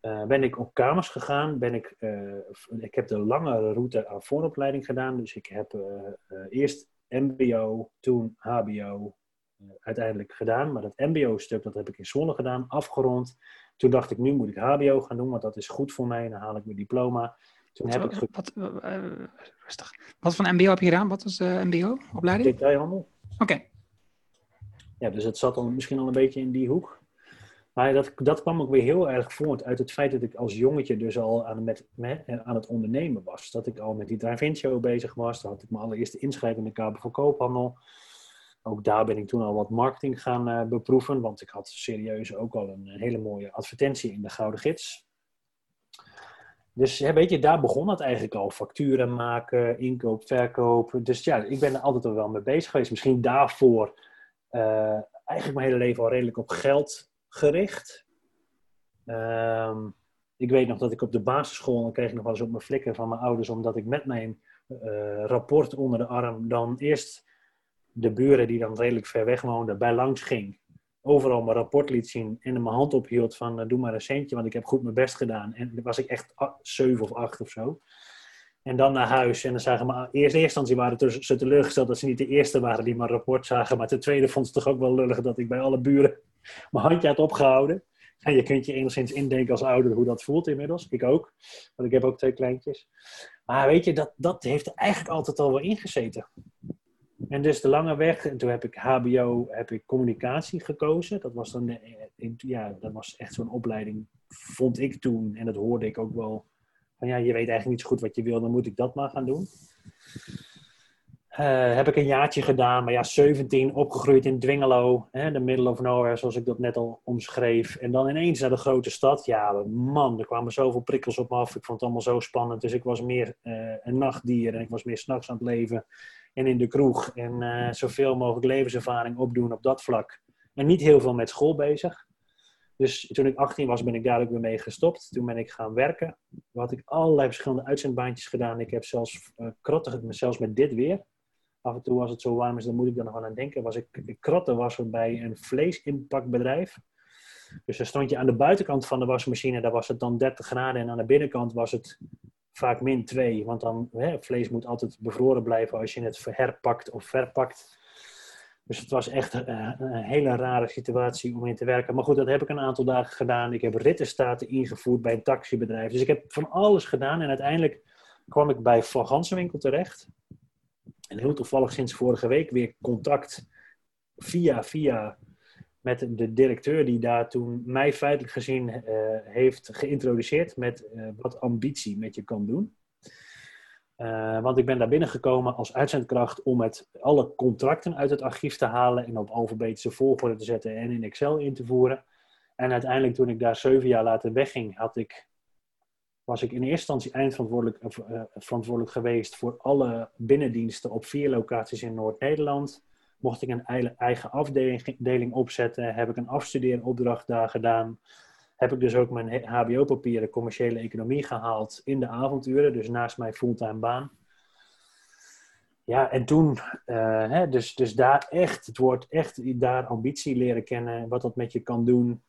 Ben ik op kamers gegaan. Ik heb de lange route aan vooropleiding gedaan. Dus ik heb eerst mbo, toen hbo uiteindelijk gedaan. Maar dat mbo-stuk, dat heb ik in Zwolle gedaan, afgerond. Toen dacht ik, nu moet ik hbo gaan doen, want dat is goed voor mij. En dan haal ik mijn diploma. Wat voor mbo heb je gedaan? Wat was mbo-opleiding? Detailhandel. Oké. Ja, dus het zat misschien al een beetje in die hoek. Maar dat kwam ook weer heel erg voort uit het feit dat ik als jongetje dus al aan het ondernemen was. Dat ik al met die drive-in-show bezig was. Dan had ik mijn allereerste inschrijving in de Kamer van Koophandel. Ook daar ben ik toen al wat marketing gaan beproeven. Want ik had serieus ook al een hele mooie advertentie in de Gouden Gids. Dus ja, weet je, daar begon het eigenlijk al. Facturen maken, inkoop, verkoop. Dus ja, ik ben er altijd al wel mee bezig geweest. Misschien daarvoor... eigenlijk mijn hele leven al redelijk op geld gericht. Ik weet nog dat ik op de basisschool... Dan kreeg ik nog wel eens op mijn flikken van mijn ouders... omdat ik met mijn rapport onder de arm... dan eerst de buren die dan redelijk ver weg woonden... bij langs ging, overal mijn rapport liet zien... en er mijn hand ophield van doe maar een centje... want ik heb goed mijn best gedaan. En dan was ik echt 7 of 8 of zo... En dan naar huis. En dan zagen we, in eerste instantie waren ze teleurgesteld dat ze niet de eerste waren die mijn rapport zagen. Maar ten tweede vond ze toch ook wel lullig dat ik bij alle buren mijn handje had opgehouden. En je kunt je enigszins indenken als ouder hoe dat voelt inmiddels. Ik ook. Want ik heb ook 2 kleintjes. Maar weet je, dat heeft er eigenlijk altijd al wel ingezeten. En dus de lange weg. En toen heb ik HBO, communicatie gekozen. Dat was dan, ja, dat was echt zo'n opleiding, vond ik toen. En dat hoorde ik ook wel. Van ja, je weet eigenlijk niet zo goed wat je wil, dan moet ik dat maar gaan doen. Heb ik een jaartje gedaan, maar ja, 17, opgegroeid in Dwingelo. De middle of nowhere, zoals ik dat net al omschreef. En dan ineens naar de grote stad. Ja, man, er kwamen zoveel prikkels op me af. Ik vond het allemaal zo spannend. Dus ik was meer een nachtdier en ik was meer 's nachts aan het leven. En in de kroeg. En zoveel mogelijk levenservaring opdoen op dat vlak. En niet heel veel met school bezig. Dus toen ik 18 was, ben ik daar ook weer mee gestopt. Toen ben ik gaan werken. Toen had ik allerlei verschillende uitzendbaantjes gedaan. Ik heb zelfs met dit weer. Af en toe als het zo warm is, dan moet ik er nog aan denken. Ik krottenwasser bij een vleesimpakbedrijf. Dus dan stond je aan de buitenkant van de wasmachine. Daar was het dan 30 graden. En aan de binnenkant was het vaak -2. Want dan, vlees moet altijd bevroren blijven als je het herpakt of verpakt. Dus het was echt een hele rare situatie om in te werken. Maar goed, dat heb ik een aantal dagen gedaan. Ik heb rittenstaten ingevoerd bij een taxibedrijf. Dus ik heb van alles gedaan. En uiteindelijk kwam ik bij Van Gansewinkel terecht. En heel toevallig sinds vorige week weer contact via met de directeur die daar toen mij feitelijk gezien heeft geïntroduceerd met wat ambitie met je kan doen. Want ik ben daar binnengekomen als uitzendkracht om alle contracten uit het archief te halen en op alfabetische volgorde te zetten en in Excel in te voeren. En uiteindelijk toen ik daar 7 jaar later wegging, was ik in eerste instantie eindverantwoordelijk geweest voor alle binnendiensten op 4 locaties in Noord-Nederland. Mocht ik een eigen afdeling opzetten, heb ik een afstudeeropdracht daar gedaan. Heb ik dus ook mijn hbo-papieren commerciële economie gehaald in de avonduren. Dus naast mijn fulltime baan. Ja, en toen... dus daar echt... Het wordt echt daar ambitie leren kennen. Wat dat met je kan doen.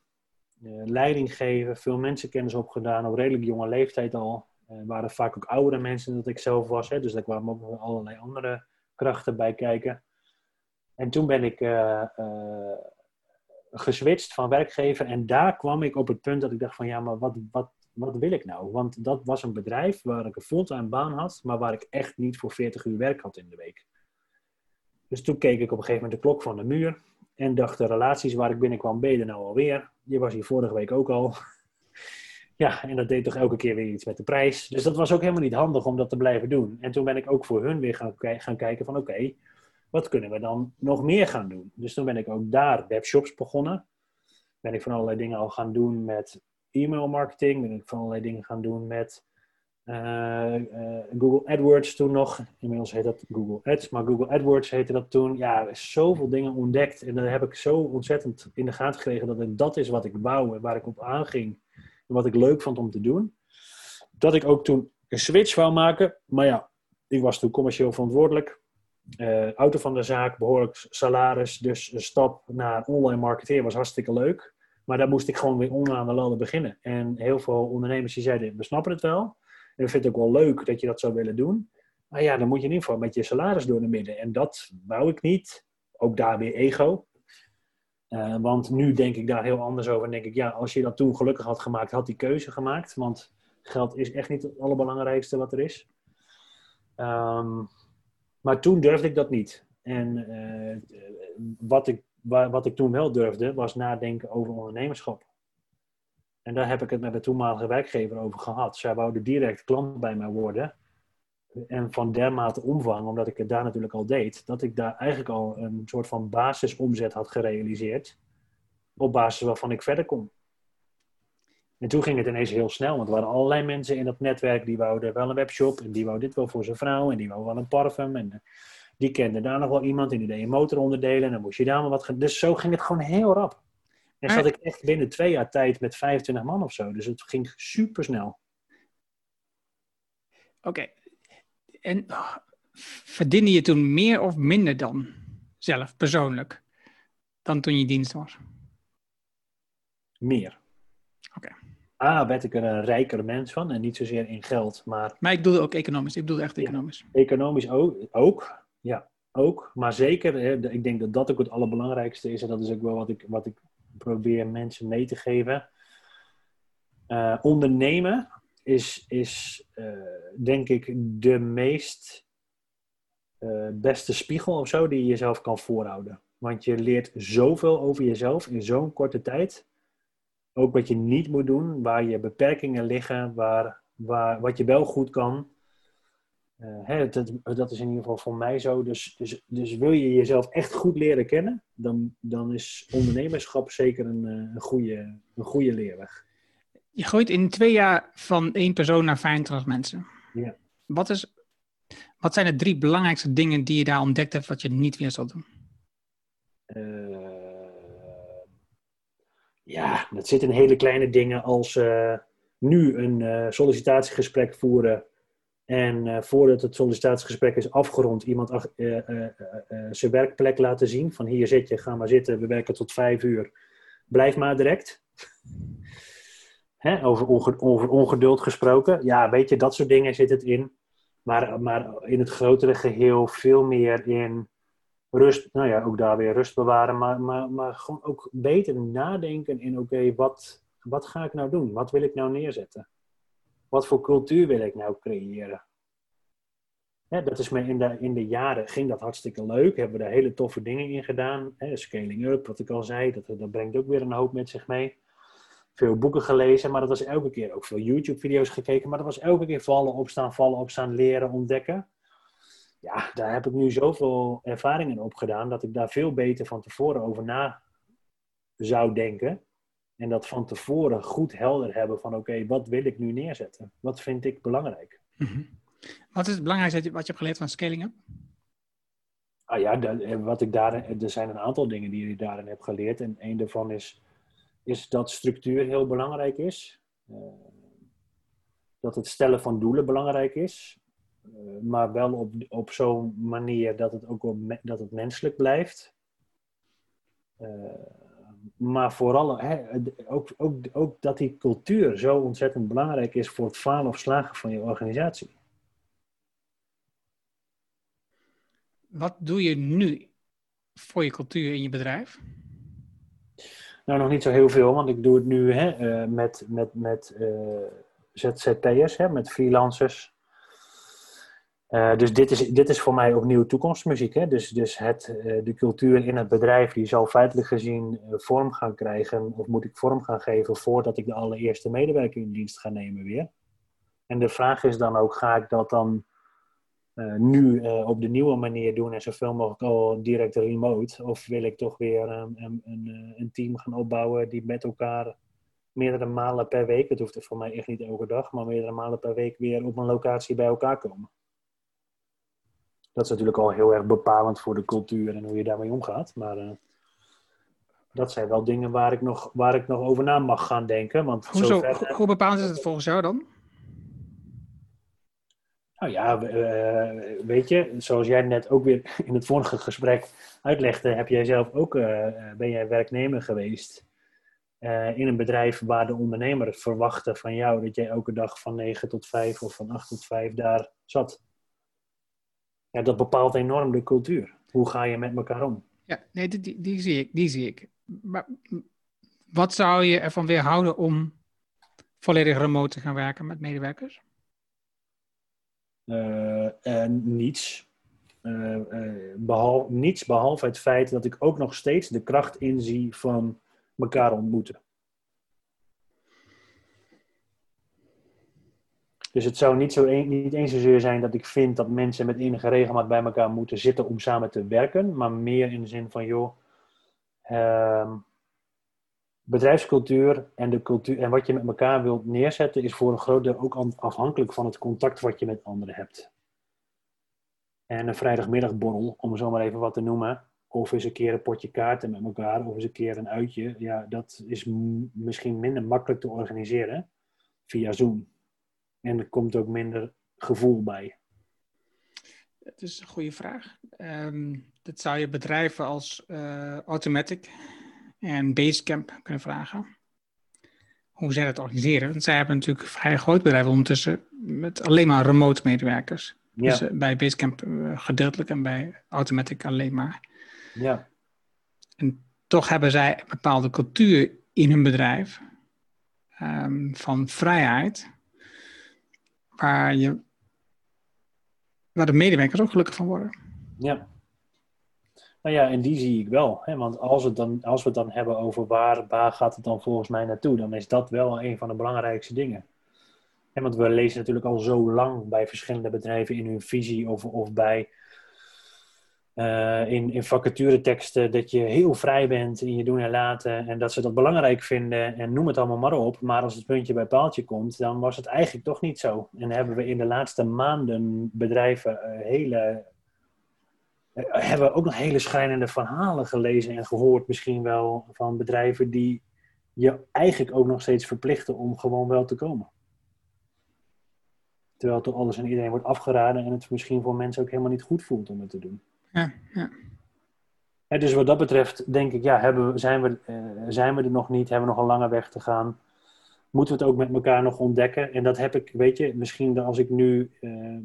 Leiding geven. Veel mensenkennis opgedaan. Op redelijk jonge leeftijd al. Waren vaak ook oudere mensen dan ik zelf was. Dus daar kwamen ook allerlei andere krachten bij kijken. En toen ben ik... geswitcht van werkgever en daar kwam ik op het punt dat ik dacht van ja, maar wat wil ik nou? Want dat was een bedrijf waar ik een fulltime baan had, maar waar ik echt niet voor 40 uur werk had in de week. Dus toen keek ik op een gegeven moment de klok van de muur en dacht de relaties waar ik binnenkwam, ben je er nou alweer? Je was hier vorige week ook al. Ja, en dat deed toch elke keer weer iets met de prijs. Dus dat was ook helemaal niet handig om dat te blijven doen. En toen ben ik ook voor hun weer gaan kijken van oké, wat kunnen we dan nog meer gaan doen? Dus toen ben ik ook daar webshops begonnen. Ben ik van allerlei dingen al gaan doen met e-mail marketing. Ben ik van allerlei dingen gaan doen met Google AdWords toen nog. Inmiddels heet dat Google Ads, maar Google AdWords heette dat toen. Ja, zoveel dingen ontdekt. En dan heb ik zo ontzettend in de gaten gekregen dat is wat ik wou en waar ik op aanging. En wat ik leuk vond om te doen. Dat ik ook toen een switch wou maken. Maar ja, ik was toen commercieel verantwoordelijk. Auto van de zaak, behoorlijk salaris. Dus een stap naar online marketeer was hartstikke leuk. Maar daar moest ik gewoon weer onderaan de ladder beginnen. En heel veel ondernemers die zeiden, we snappen het wel. En we vinden het ook wel leuk dat je dat zou willen doen. Maar ja, dan moet je in ieder geval met je salaris door de midden. En dat wou ik niet. Ook daar weer ego. Want nu denk ik daar heel anders over. En denk ik, ja, als je dat toen gelukkig had gemaakt, had die keuze gemaakt. Want geld is echt niet het allerbelangrijkste wat er is. Maar toen durfde ik dat niet. En wat ik toen wel durfde, was nadenken over ondernemerschap. En daar heb ik het met de toenmalige werkgever over gehad. Zij wouden direct klant bij mij worden. En van dermate omvang, omdat ik het daar natuurlijk al deed, dat ik daar eigenlijk al een soort van basisomzet had gerealiseerd. Op basis waarvan ik verder kon. En toen ging het ineens heel snel, want er waren allerlei mensen in dat netwerk. Die wouden wel een webshop, en die wou dit wel voor zijn vrouw, en die wou wel een parfum. En die kende daar nog wel iemand, en die deed een motoronderdelen, en dan moest je daar maar wat gaan. Dus zo ging het gewoon heel rap. En zat ik echt binnen 2 jaar tijd met 25 man of zo. Dus het ging super snel. Oké. En verdiende je toen meer of minder dan zelf, persoonlijk, dan toen je dienst was? Meer. Oké. Werd ik er een rijker mens van en niet zozeer in geld, maar... Maar ik bedoel ook economisch, ik bedoel echt economisch. Ja, economisch ook, ja, ook. Maar zeker, ik denk dat dat ook het allerbelangrijkste is en dat is ook wel wat ik probeer mensen mee te geven. Ondernemen is denk ik de meest beste spiegel of zo die je jezelf kan voorhouden. Want je leert zoveel over jezelf in zo'n korte tijd. Ook wat je niet moet doen, waar je beperkingen liggen, waar wat je wel goed kan. Dat is in ieder geval voor mij zo. Dus wil je jezelf echt goed leren kennen, dan is ondernemerschap zeker een goede leerweg. Je groeit in 2 jaar van 1 persoon naar 25 mensen. Ja. Wat zijn de 3 belangrijkste dingen die je daar ontdekt hebt wat je niet weer zal doen? Ja, dat zit in hele kleine dingen als nu een sollicitatiegesprek voeren. En voordat het sollicitatiegesprek is afgerond, iemand zijn werkplek laten zien. Van hier zit je, ga maar zitten, we werken tot 5 uur. Blijf maar direct. Over ongeduld gesproken. Ja, weet je, dat soort dingen zit het in. Maar in het grotere geheel veel meer in rust. Nou ja, ook daar weer rust bewaren. Maar gewoon ook beter nadenken in oké, wat ga ik nou doen? Wat wil ik nou neerzetten? Wat voor cultuur wil ik nou creëren? Ja, dat is me in de jaren ging dat hartstikke leuk. Hebben we daar hele toffe dingen in gedaan. Scaling Up, wat ik al zei. Dat brengt ook weer een hoop met zich mee. Veel boeken gelezen, maar dat was elke keer ook veel YouTube-video's gekeken. Maar dat was elke keer vallen, opstaan, leren, ontdekken. Ja, daar heb ik nu zoveel ervaringen op gedaan dat ik daar veel beter van tevoren over na zou denken. En dat van tevoren goed helder hebben van oké, wat wil ik nu neerzetten? Wat vind ik belangrijk? Mm-hmm. Wat is het belangrijkste wat je hebt geleerd van Scaling Up? Er zijn een aantal dingen die je daarin hebt geleerd. En een daarvan is dat structuur heel belangrijk is. Dat het stellen van doelen belangrijk is. Maar wel op zo'n manier dat het ook dat het menselijk blijft. Maar vooral ook dat die cultuur zo ontzettend belangrijk is voor het falen of slagen van je organisatie. Wat doe je nu voor je cultuur in je bedrijf? Nou, nog niet zo heel veel, want ik doe het nu met ZZP'ers, met freelancers. Dus dit is voor mij opnieuw toekomstmuziek. Hè? Dus de cultuur in het bedrijf die zal feitelijk gezien vorm gaan krijgen, of moet ik vorm gaan geven voordat ik de allereerste medewerker in dienst ga nemen weer. En de vraag is dan ook, ga ik dat dan nu op de nieuwe manier doen en zoveel mogelijk al direct remote? Of wil ik toch weer een team gaan opbouwen die met elkaar meerdere malen per week, het hoeft voor mij echt niet elke dag, maar meerdere malen per week weer op een locatie bij elkaar komen? Dat is natuurlijk al heel erg bepalend voor de cultuur en hoe je daarmee omgaat. Maar dat zijn wel dingen waar ik nog over na mag gaan denken. Want hoe bepalend is het volgens jou dan? Nou ja, weet je, zoals jij net ook weer in het vorige gesprek uitlegde, heb jij zelf ook, ben jij werknemer geweest in een bedrijf waar de ondernemer verwachtte van jou dat jij elke dag van 9 tot 5 of van 8 tot 5 daar zat. Ja, dat bepaalt enorm de cultuur. Hoe ga je met elkaar om? Ja, nee, die zie ik. Maar wat zou je ervan weerhouden om volledig remote te gaan werken met medewerkers? Niets. Behalve het feit dat ik ook nog steeds de kracht inzie van elkaar ontmoeten. Dus het zou niet eens zozeer zijn dat ik vind dat mensen met enige regelmaat bij elkaar moeten zitten om samen te werken. Maar meer in de zin van, joh, bedrijfscultuur en de cultuur en wat je met elkaar wilt neerzetten is voor een groot deel ook afhankelijk van het contact wat je met anderen hebt. En een vrijdagmiddagborrel, om zo maar even wat te noemen. Of eens een keer een potje kaarten met elkaar, of eens een keer een uitje. Ja, dat is misschien minder makkelijk te organiseren via Zoom. En er komt ook minder gevoel bij. Dat is een goede vraag. Dat zou je bedrijven als Automatic en Basecamp kunnen vragen. Hoe zij dat organiseren. Want zij hebben natuurlijk een vrij groot bedrijf ondertussen met alleen maar remote medewerkers. Ja. Dus bij Basecamp gedeeltelijk en bij Automatic alleen maar. Ja. En toch hebben zij een bepaalde cultuur in hun bedrijf van vrijheid. Waar de medewerkers ook gelukkig van worden. Ja. Nou ja, en die zie ik wel. Hè? Want als we het dan hebben over waar gaat het dan volgens mij naartoe, dan is dat wel een van de belangrijkste dingen. Hè? Want we lezen natuurlijk al zo lang bij verschillende bedrijven in hun visie of bij in vacatureteksten dat je heel vrij bent in je doen en laten en dat ze dat belangrijk vinden en noem het allemaal maar op. Maar als het puntje bij paaltje komt, dan was het eigenlijk toch niet zo. En hebben we in de laatste maanden bedrijven hebben we ook nog hele schrijnende verhalen gelezen en gehoord misschien wel van bedrijven die je eigenlijk ook nog steeds verplichten om gewoon wel te komen. Terwijl toch alles en iedereen wordt afgeraden en het misschien voor mensen ook helemaal niet goed voelt om het te doen. Ja. Ja, dus wat dat betreft denk ik, ja, zijn we er nog niet, hebben we nog een lange weg te gaan. Moeten we het ook met elkaar nog ontdekken? En dat heb ik, weet je, misschien als ik nu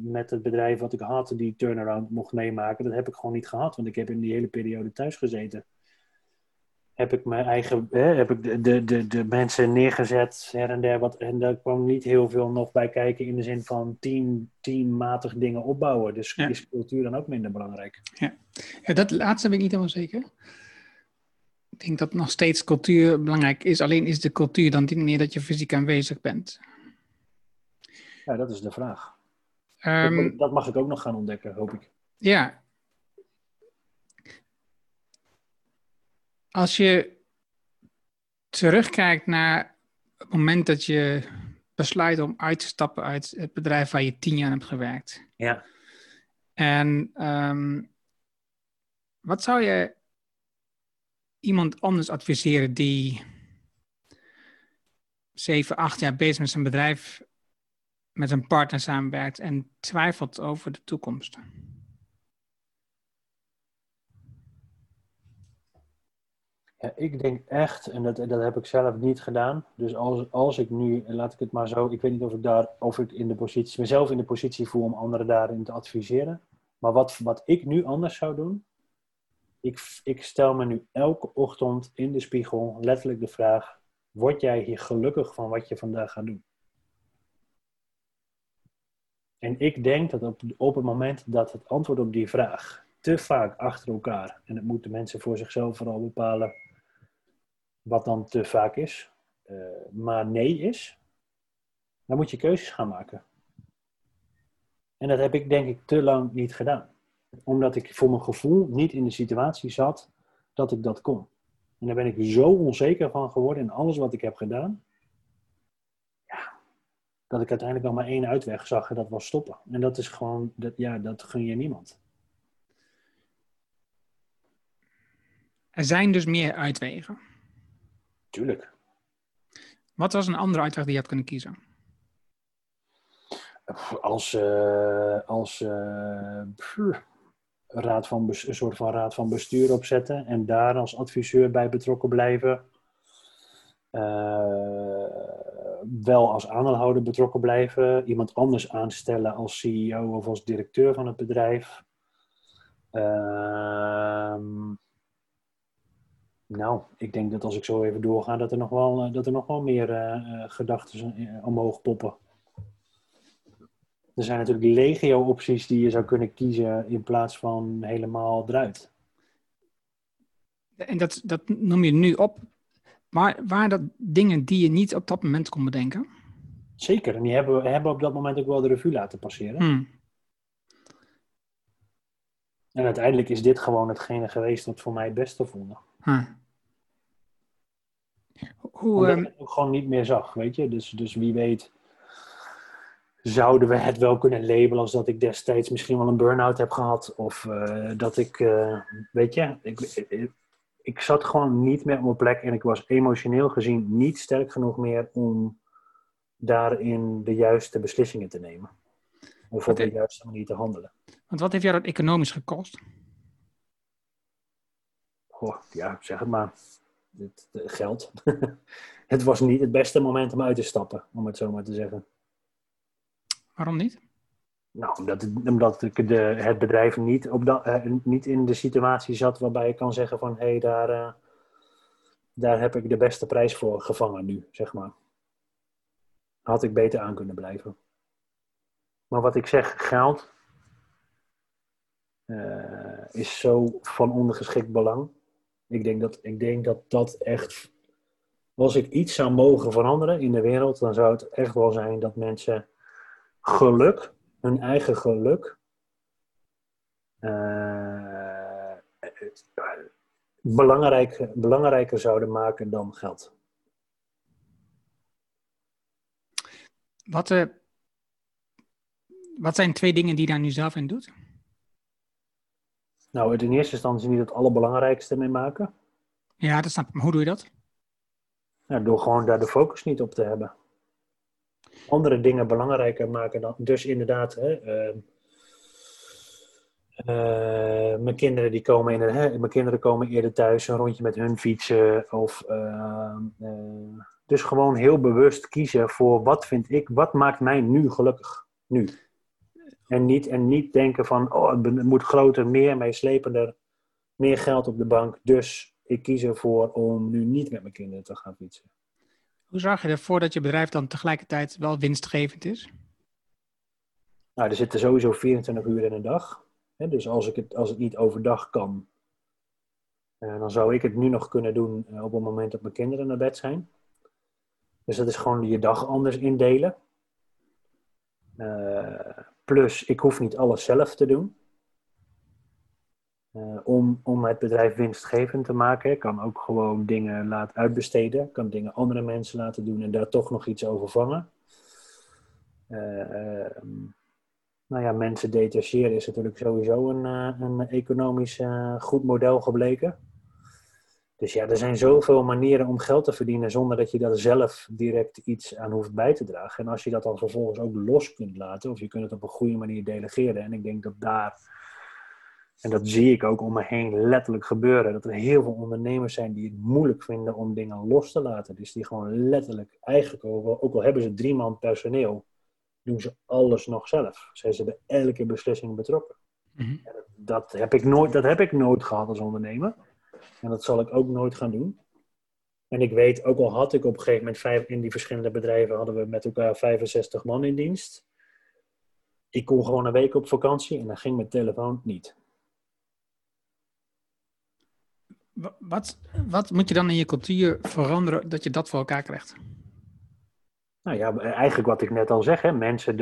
met het bedrijf wat ik had, die turnaround mocht meemaken, dat heb ik gewoon niet gehad, want ik heb in die hele periode thuis gezeten. Heb ik de mensen neergezet, her en der, en daar kwam niet heel veel nog bij kijken in de zin van teammatig dingen opbouwen. Dus ja. Is cultuur dan ook minder belangrijk? Ja. Ja, dat laatste ben ik niet helemaal zeker. Ik denk dat nog steeds cultuur belangrijk is. Alleen is de cultuur dan niet meer dat je fysiek aanwezig bent? Ja, dat is de vraag. Dat mag ik ook nog gaan ontdekken, hoop ik. Ja. Als je terugkijkt naar het moment dat je besluit om uit te stappen uit het bedrijf waar je 10 jaar hebt gewerkt. Ja. En wat zou je iemand anders adviseren die 7, 8 jaar bezig met zijn bedrijf met een partner samenwerkt en twijfelt over de toekomst? Ja, ik denk echt, en dat heb ik zelf niet gedaan, dus als ik nu, laat ik het maar zo, ik weet niet of ik mezelf in de positie voel om anderen daarin te adviseren, maar wat ik nu anders zou doen, ik stel me nu elke ochtend in de spiegel letterlijk de vraag, word jij hier gelukkig van wat je vandaag gaat doen? En ik denk dat op het moment dat het antwoord op die vraag te vaak achter elkaar, en dat moeten mensen voor zichzelf vooral bepalen wat dan te vaak is, maar nee is, dan moet je keuzes gaan maken. En dat heb ik denk ik te lang niet gedaan. Omdat ik voor mijn gevoel niet in de situatie zat dat ik dat kon. En daar ben ik zo onzeker van geworden in alles wat ik heb gedaan. Ja, dat ik uiteindelijk al maar één uitweg zag en dat was stoppen. En dat is gewoon, dat gun je niemand. Er zijn dus meer uitwegen. Tuurlijk. Wat was een andere uitweg die je had kunnen kiezen? Een soort van raad van bestuur opzetten en daar als adviseur bij betrokken blijven. Wel als aandeelhouder betrokken blijven. Iemand anders aanstellen als CEO of als directeur van het bedrijf. Ik denk dat als ik zo even doorga, dat er nog wel, meer gedachten omhoog poppen. Er zijn natuurlijk legio-opties die je zou kunnen kiezen in plaats van helemaal eruit. En dat noem je nu op. Maar waren dat dingen die je niet op dat moment kon bedenken? Zeker. En die hebben op dat moment ook wel de revue laten passeren. En uiteindelijk is dit gewoon hetgene geweest wat voor mij het beste voelde. Omdat ik het ook gewoon niet meer zag, weet je. Dus wie weet... Zouden we het wel kunnen labelen als dat ik destijds misschien wel een burn-out heb gehad? Of dat ik, ik zat gewoon niet meer op mijn plek. En ik was emotioneel gezien niet sterk genoeg meer om daarin de juiste beslissingen te nemen. Of op de juiste manier te handelen. Want wat heeft jou dat economisch gekost? Zeg het maar. Het geld. Het was niet het beste moment om uit te stappen, om het zo maar te zeggen. Waarom niet? Omdat ik het bedrijf niet in de situatie zat waarbij ik kan zeggen van... Hé, daar heb ik de beste prijs voor gevangen nu, zeg maar. Had ik beter aan kunnen blijven. Maar wat ik zeg, geld is zo van ondergeschikt belang. Ik denk dat echt... Als ik iets zou mogen veranderen in de wereld, dan zou het echt wel zijn dat mensen... hun eigen geluk, belangrijker zouden maken dan geld. Wat zijn twee dingen die je daar nu zelf in doet? In eerste instantie niet het allerbelangrijkste mee maken. Ja, dat snap ik. Maar hoe doe je dat? Door gewoon daar de focus niet op te hebben. Andere dingen belangrijker maken dan... Dus inderdaad... mijn kinderen komen eerder thuis... een rondje met hun fietsen... of dus gewoon heel bewust kiezen voor... wat vind ik, wat maakt mij nu gelukkig? Nu. En niet denken van... het moet groter, meer, meeslepender... meer geld op de bank... dus ik kies ervoor om nu niet met mijn kinderen te gaan fietsen. Hoe zorg je ervoor dat je bedrijf dan tegelijkertijd wel winstgevend is? Er zitten sowieso 24 uur in een dag. Hè? Dus als het niet overdag kan, dan zou ik het nu nog kunnen doen op het moment dat mijn kinderen naar bed zijn. Dus dat is gewoon je dag anders indelen. Plus, ik hoef niet alles zelf te doen. Om het bedrijf winstgevend te maken. Ik kan ook gewoon dingen laten uitbesteden. Ik kan dingen andere mensen laten doen en daar toch nog iets over vangen. Mensen detacheren is natuurlijk sowieso een economisch goed model gebleken. Dus er zijn zoveel manieren om geld te verdienen zonder dat je daar zelf direct iets aan hoeft bij te dragen. En als je dat dan vervolgens ook los kunt laten, of je kunt het op een goede manier delegeren. En ik denk dat en dat zie ik ook om me heen letterlijk gebeuren. Dat er heel veel ondernemers zijn die het moeilijk vinden om dingen los te laten. Dus die gewoon letterlijk eigenlijk, ook al hebben ze 3 man personeel, doen ze alles nog zelf. Zij zijn bij elke beslissing betrokken. Mm-hmm. Dat heb ik nooit gehad als ondernemer. En dat zal ik ook nooit gaan doen. En ik weet, ook al had ik op een gegeven moment in die verschillende bedrijven, hadden we met elkaar 65 man in dienst. Ik kon gewoon een week op vakantie en dan ging mijn telefoon niet. Wat moet je dan in je cultuur veranderen dat je dat voor elkaar krijgt? Nou ja, eigenlijk wat ik net al zeg. Hè. Mensen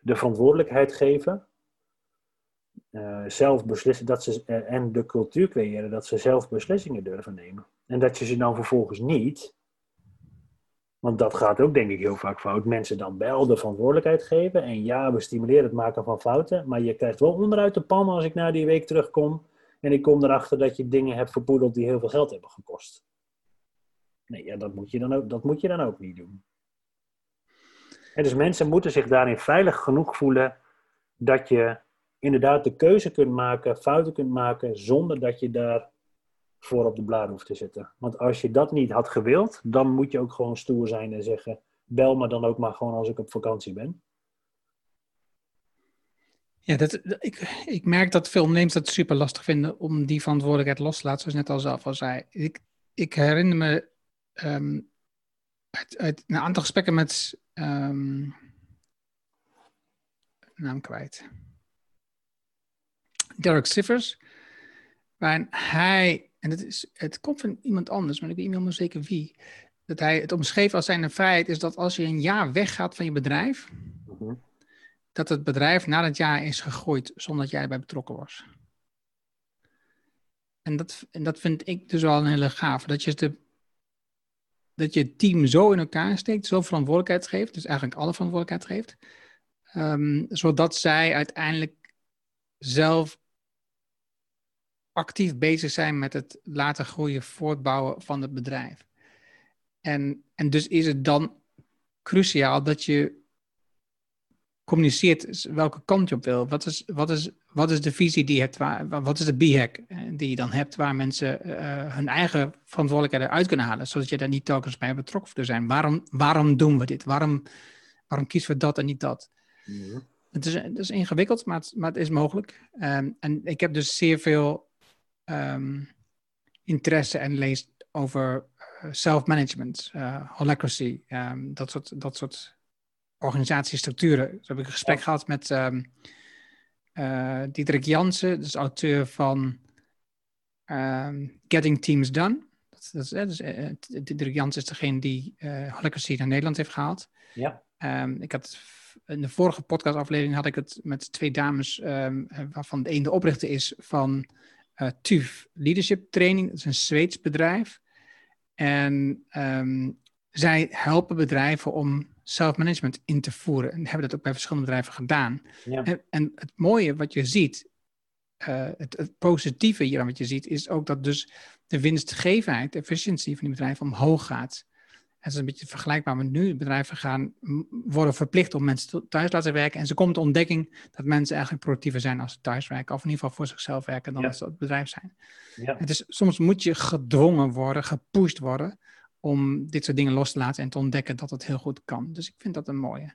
de verantwoordelijkheid geven. Zelf beslissen dat ze, en de cultuur creëren dat ze zelf beslissingen durven nemen. En dat je ze dan vervolgens niet... Want dat gaat ook denk ik heel vaak fout. Mensen dan wel de verantwoordelijkheid geven. En ja, we stimuleren het maken van fouten. Maar je krijgt wel onderuit de pan als ik na die week terugkom. En ik kom erachter dat je dingen hebt verpoedeld die heel veel geld hebben gekost. Nee, ja, dat moet je dan ook niet doen. En dus mensen moeten zich daarin veilig genoeg voelen dat je inderdaad de keuze kunt maken, fouten kunt maken, zonder dat je daar voor op de blaren hoeft te zitten. Want als je dat niet had gewild, dan moet je ook gewoon stoer zijn en zeggen, bel me dan ook maar gewoon als ik op vakantie ben. Ja, ik merk dat veel ondernemers dat super lastig vinden om die verantwoordelijkheid los te laten, zoals net al zelf al zei. Ik herinner me uit een aantal gesprekken met... naam kwijt. Derek Sivers. Waarin hij... En het komt van iemand anders, maar ik weet niet helemaal zeker wie. Dat hij het omschreef als zijn vrijheid is dat als je een jaar weggaat van je bedrijf... Mm-hmm. dat het bedrijf na dat jaar is gegroeid zonder dat jij erbij betrokken was. En dat vind ik dus wel een hele gaaf. Dat je het team zo in elkaar steekt, zo verantwoordelijkheid geeft, dus eigenlijk alle verantwoordelijkheid geeft, zodat zij uiteindelijk zelf actief bezig zijn met het laten groeien, voortbouwen van het bedrijf. En dus is het dan cruciaal dat je communiceert welke kant je op wil. Wat is de visie die je hebt? Wat is de B-hack die je dan hebt waar mensen hun eigen verantwoordelijkheid eruit kunnen halen, zodat je daar niet telkens bij betrokken te zijn. Waarom doen we dit? Waarom kiezen we dat en niet dat? Ja. Het is ingewikkeld, maar het is mogelijk. En ik heb dus zeer veel interesse en lees over self-management, holacracy, dat soort organisatiestructuren. Dus heb ik een gesprek gehad met Diederik Jansen, dus auteur van Getting Teams Done. Diederik Jansen is degene die holacracy naar Nederland heeft gehaald. Ja. Ik had in de vorige podcastaflevering had ik het met twee dames, waarvan de een de oprichter is van Tuf leadership training. Dat is een Zweeds bedrijf. En zij helpen bedrijven om self-management in te voeren. En hebben dat ook bij verschillende bedrijven gedaan. Ja. En het mooie wat je ziet, het positieve hier aan wat je ziet, is ook dat dus de winstgevendheid, de efficiëntie van die bedrijven omhoog gaat. En dat is een beetje vergelijkbaar met nu. Bedrijven worden verplicht om mensen thuis te laten werken. En ze komt de ontdekking dat mensen eigenlijk productiever zijn als ze thuis werken. Of in ieder geval voor zichzelf werken dan als ze het bedrijf zijn. Ja. Het is, soms moet je gedwongen worden, gepusht worden, om dit soort dingen los te laten en te ontdekken dat het heel goed kan. Dus ik vind dat een mooie.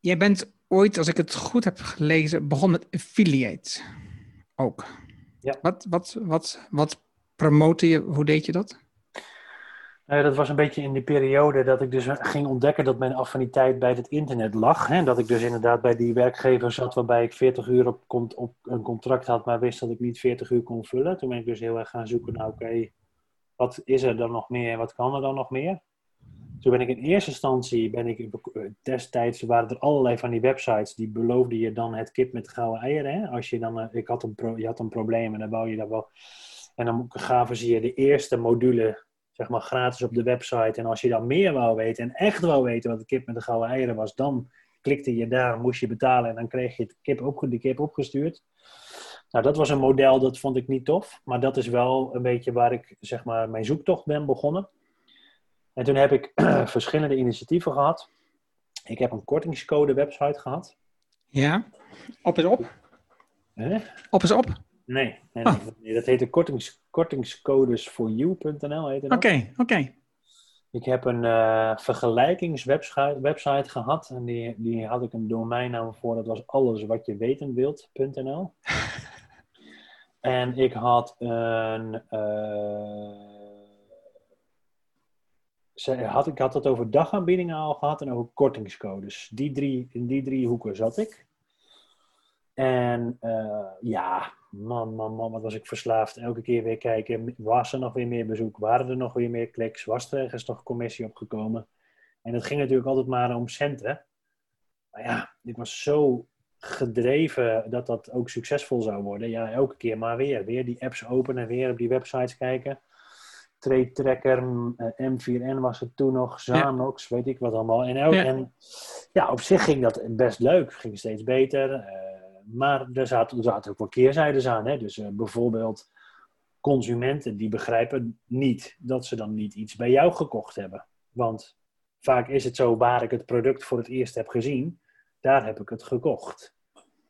Jij bent ooit, als ik het goed heb gelezen, begon met affiliate ook. Ja. Wat promote je? Hoe deed je dat? Dat was een beetje in die periode dat ik dus ging ontdekken dat mijn affiniteit bij het internet lag. Hè? Dat ik dus inderdaad bij die werkgever zat waarbij ik 40 uur op een contract had, maar wist dat ik niet 40 uur kon vullen. Toen ben ik dus heel erg gaan zoeken, nou oké, wat is er dan nog meer en wat kan er dan nog meer? Toen ben ik in eerste instantie, destijds waren er allerlei van die websites die beloofden je dan het kip met gouden eieren. Hè? Als je dan, je had een probleem en dan wou je dat wel. En dan gaven ze je de eerste module, zeg maar, gratis op de website. En als je dan meer wou weten en echt wou weten wat de kip met de gouden eieren was, dan klikte je daar, moest je betalen en dan kreeg je de kip opgestuurd. Nou, dat was een model, dat vond ik niet tof. Maar dat is wel een beetje waar ik, zeg maar, mijn zoektocht ben begonnen. En toen heb ik verschillende initiatieven gehad. Ik heb een kortingscode website gehad. Ja, op is op. Huh? Op is op. Nee, dat heette kortingscodesforyou.nl. Oké. Ik heb een vergelijkingswebsite gehad. En die had ik een domeinnaam voor. Dat was alleswatjewetenwilt.nl. En ik had een Ik had het over dagaanbiedingen al gehad en over kortingscodes. In die drie hoeken zat ik. En ja, man, wat was ik verslaafd. Elke keer weer kijken, was er nog weer meer bezoek? Waren er nog weer meer kliks? Was er ergens nog commissie opgekomen? En het ging natuurlijk altijd maar om centen. Maar ja, ik was zo gedreven dat dat ook succesvol zou worden. Ja, elke keer maar weer. Weer die apps openen, weer op die websites kijken. Trade Tracker, M4N was het toen nog, Zanox, weet ik wat allemaal. En ja, op zich ging dat best leuk, ging steeds beter. Maar er zaten ook wel keerzijdes aan. Hè? Dus bijvoorbeeld consumenten die begrijpen niet dat ze dan niet iets bij jou gekocht hebben. Want vaak is het zo, waar ik het product voor het eerst heb gezien, daar heb ik het gekocht.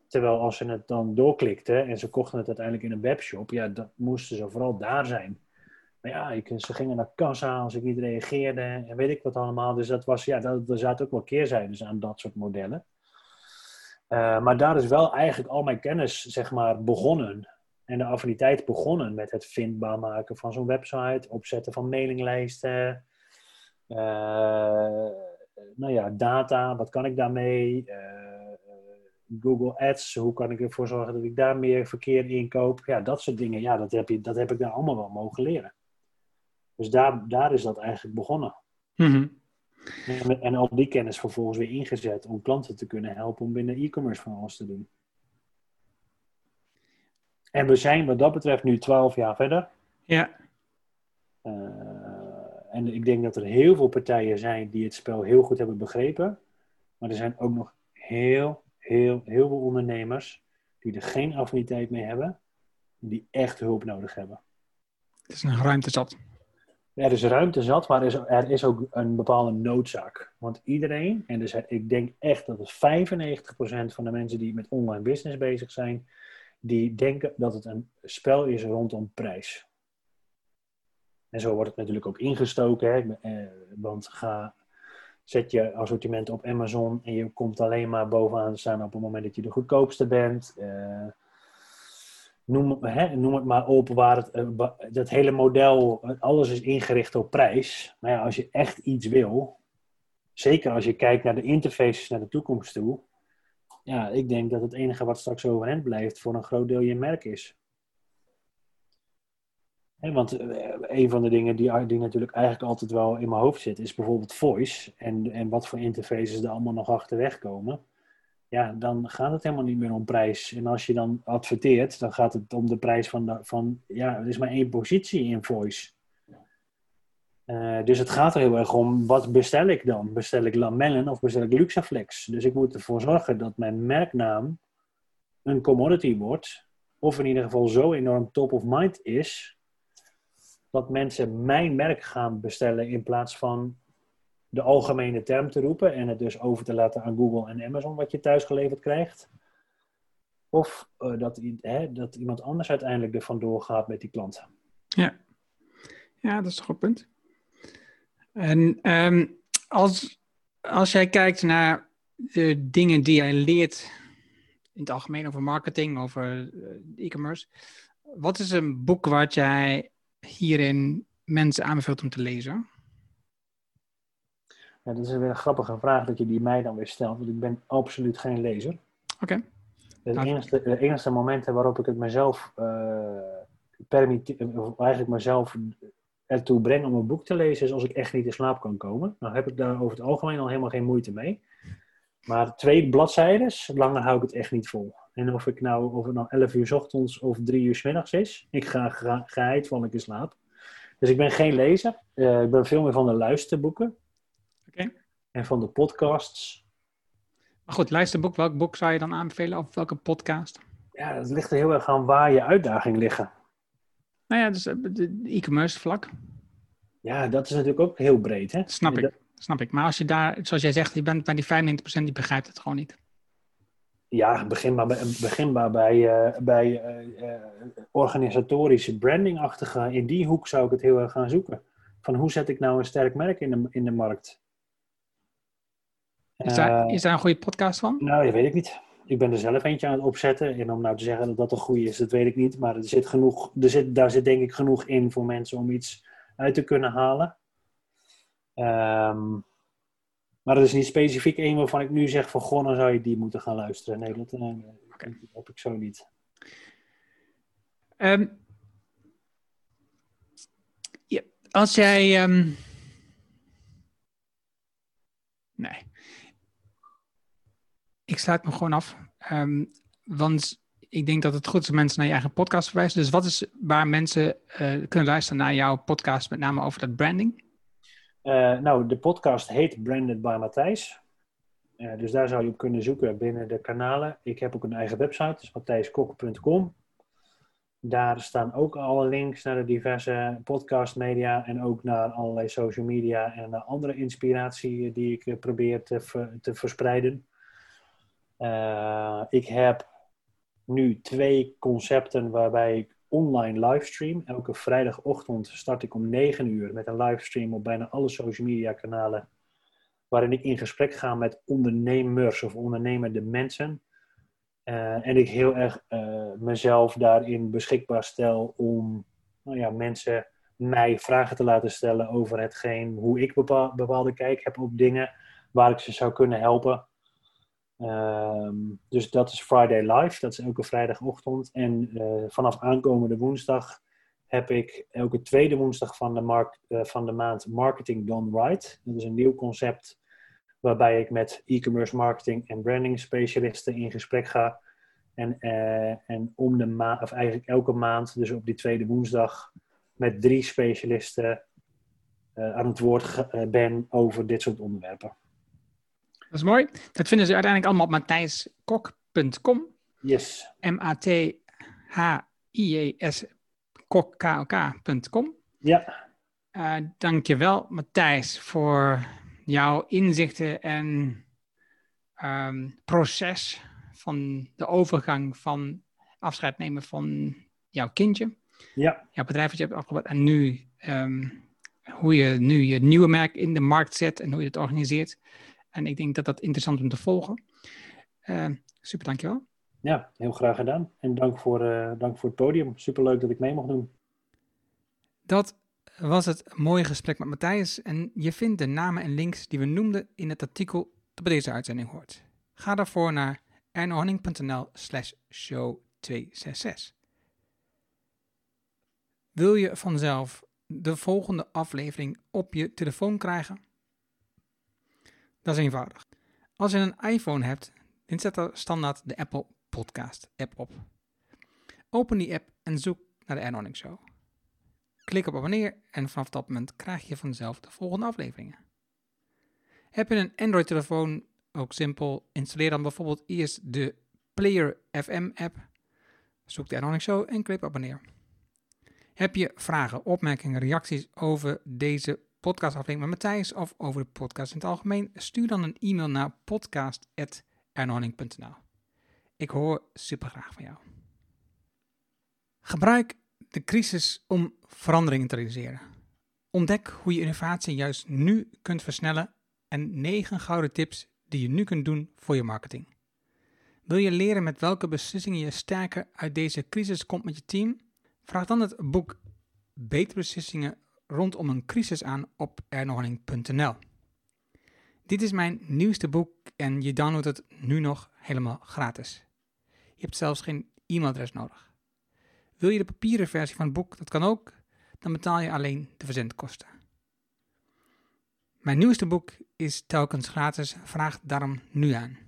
Terwijl als ze het dan doorklikten en ze kochten het uiteindelijk in een webshop, ja, dan moesten ze vooral daar zijn. Maar ja, ze gingen naar kassa als ik niet reageerde en weet ik wat allemaal. Dus dat was, ja, er zaten ook wel keerzijdes aan dat soort modellen. Maar daar is wel eigenlijk al mijn kennis, zeg maar, begonnen. En de affiniteit begonnen met het vindbaar maken van zo'n website, opzetten van mailinglijsten. Nou ja, data, wat kan ik daarmee? Google Ads, hoe kan ik ervoor zorgen dat ik daar meer verkeer in koop? Ja, dat soort dingen, ja, dat heb ik daar allemaal wel mogen leren. Dus daar is dat eigenlijk begonnen. Mm-hmm. En al die kennis vervolgens weer ingezet om klanten te kunnen helpen om binnen e-commerce van alles te doen. En we zijn wat dat betreft nu 12 jaar verder. Ja. En ik denk dat er heel veel partijen zijn die het spel heel goed hebben begrepen. Maar er zijn ook nog heel veel ondernemers die er geen affiniteit mee hebben. Die echt hulp nodig hebben. Het is een ruimte zat. Er is ruimte zat, maar er is ook een bepaalde noodzaak. Want iedereen, en dus ik denk echt dat het 95% van de mensen die met online business bezig zijn, die denken dat het een spel is rondom prijs. En zo wordt het natuurlijk ook ingestoken, hè? Want zet je assortiment op Amazon en je komt alleen maar bovenaan staan op het moment dat je de goedkoopste bent. Noem het maar op, waar dat hele model, alles is ingericht op prijs. Maar ja, als je echt iets wil, zeker als je kijkt naar de interfaces naar de toekomst toe, ja, ik denk dat het enige wat straks overeind blijft voor een groot deel je merk is. Want een van de dingen die natuurlijk eigenlijk altijd wel in mijn hoofd zit, is bijvoorbeeld voice en wat voor interfaces er allemaal nog achterweg komen. Ja, dan gaat het helemaal niet meer om prijs. En als je dan adverteert, dan gaat het om de prijs van er is maar één positie in voice. Dus het gaat er heel erg om, wat bestel ik dan? Bestel ik lamellen of bestel ik Luxaflex? Dus ik moet ervoor zorgen dat mijn merknaam een commodity wordt, of in ieder geval zo enorm top of mind is, dat mensen mijn merk gaan bestellen in plaats van de algemene term te roepen en het dus over te laten aan Google en Amazon wat je thuis geleverd krijgt. Of dat iemand anders uiteindelijk er vandoor gaat met die klanten. Ja, dat is toch een punt. En als jij kijkt naar de dingen die jij leert in het algemeen over marketing, over e-commerce. Wat is een boek wat jij hierin mensen aanbeveelt om te lezen? Ja, dat is weer een grappige vraag dat je die mij dan weer stelt, want ik ben absoluut geen lezer. Oké. De enige momenten waarop ik het mezelf ertoe breng om een boek te lezen, is als ik echt niet in slaap kan komen. Nou heb ik daar over het algemeen al helemaal geen moeite mee. Maar 2 bladzijdes, langer hou ik het echt niet vol. En of het nou 11 uur 's ochtends of 3 uur 's middags is, ik ga geheid van ik in slaap. Dus ik ben geen lezer. Ik ben veel meer van de luisterboeken. Okay. En van de podcasts. Maar goed, luisterboek, welk boek zou je dan aanbevelen of welke podcast? Ja, dat ligt er heel erg aan waar je uitdagingen liggen. Nou ja, dus de e-commerce vlak. Ja, dat is natuurlijk ook heel breed, hè? Snap ik. Maar als je daar, zoals jij zegt, je bent bij die 95% die begrijpt het gewoon niet. Ja, begin maar bij organisatorische brandingachtige. In die hoek zou ik het heel erg gaan zoeken. Van hoe zet ik nou een sterk merk in de markt? Is daar een goede podcast van? Nou, dat weet ik niet. Ik ben er zelf eentje aan het opzetten. En om nou te zeggen dat dat een goede is, dat weet ik niet. Maar daar zit denk ik genoeg in voor mensen om iets uit te kunnen halen. Maar dat is niet specifiek één waarvan ik nu zeg van goh, dan zou je die moeten gaan luisteren. Nee, dat heb ik zo niet. Ja, als jij... Nee. Ik sluit me gewoon af. Want ik denk dat het goed is dat mensen naar je eigen podcast verwijzen. Dus wat is waar mensen kunnen luisteren naar jouw podcast, met name over dat branding? Nou, de podcast heet Branded by Mathijs. Dus daar zou je op kunnen zoeken binnen de kanalen. Ik heb ook een eigen website, dus mathijskok.com. Daar staan ook alle links naar de diverse podcastmedia en ook naar allerlei social media en naar andere inspiratie die ik probeer te verspreiden. Ik heb nu 2 concepten waarbij ik online livestream. Elke vrijdagochtend start ik om 9:00 met een livestream op bijna alle social media kanalen, waarin ik in gesprek ga met ondernemers of ondernemende mensen. En ik heel erg mezelf daarin beschikbaar stel om mensen mij vragen te laten stellen over hetgeen, hoe ik bepaalde kijk heb op dingen, waar ik ze zou kunnen helpen. Dus dat is Friday Live, dat is elke vrijdagochtend. En vanaf aankomende woensdag heb ik elke tweede woensdag van de maand Marketing Done Right. Dat is een nieuw concept waarbij ik met e-commerce marketing en branding specialisten in gesprek ga. En om de of eigenlijk elke maand, dus op die tweede woensdag, met 3 specialisten aan het woord ben over dit soort onderwerpen. Dat is mooi. Dat vinden ze uiteindelijk allemaal op mathijskok.com. Yes. mathijskok.com. Ja. Dankjewel, Mathijs, voor jouw inzichten en proces van de overgang van afscheid nemen van jouw kindje. Ja. Jouw bedrijf dat je hebt opgebouwd en nu hoe je nu je nieuwe merk in de markt zet en hoe je het organiseert. En ik denk dat dat interessant is om te volgen. Super, dankjewel. Ja, heel graag gedaan. En dank voor het podium. Superleuk dat ik mee mocht doen. Dat was het mooie gesprek met Mathijs. En je vindt de namen en links die we noemden in het artikel dat bij deze uitzending hoort. Ga daarvoor naar enronik.nl/show266. Wil je vanzelf de volgende aflevering op je telefoon krijgen? Dat is eenvoudig. Als je een iPhone hebt, dan zet er standaard de Apple Podcast app op. Open die app en zoek naar de Enronik Show. Klik op abonneer en vanaf dat moment krijg je vanzelf de volgende afleveringen. Heb je een Android-telefoon, ook simpel, installeer dan bijvoorbeeld eerst de Player FM app. Zoek de Enronik Show en klik op abonneer. Heb je vragen, opmerkingen, reacties over deze podcastaflevering met Mathijs of over de podcast in het algemeen, stuur dan een e-mail naar podcast@enronik.nl. Ik hoor supergraag van jou. Gebruik de crisis om veranderingen te realiseren. Ontdek hoe je innovatie juist nu kunt versnellen en 9 gouden tips die je nu kunt doen voor je marketing. Wil je leren met welke beslissingen je sterker uit deze crisis komt met je team? Vraag dan het boek Betere Beslissingen rondom een crisis aan op enronik.nl. Dit is mijn nieuwste boek en je downloadt het nu nog helemaal gratis. Je hebt zelfs geen e-mailadres nodig. Wil je de papieren versie van het boek, dat kan ook, dan betaal je alleen de verzendkosten. Mijn nieuwste boek is telkens gratis, vraag daarom nu aan.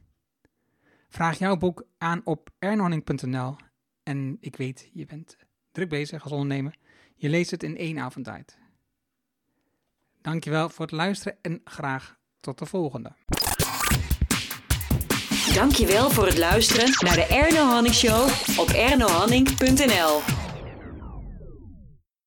Vraag jouw boek aan op enronik.nl en ik weet, je bent druk bezig als ondernemer. Je leest het in 1 avond uit. Dankjewel voor het luisteren en graag tot de volgende. Dankjewel voor het luisteren naar de Erno Hanning Show op ernohanning.nl.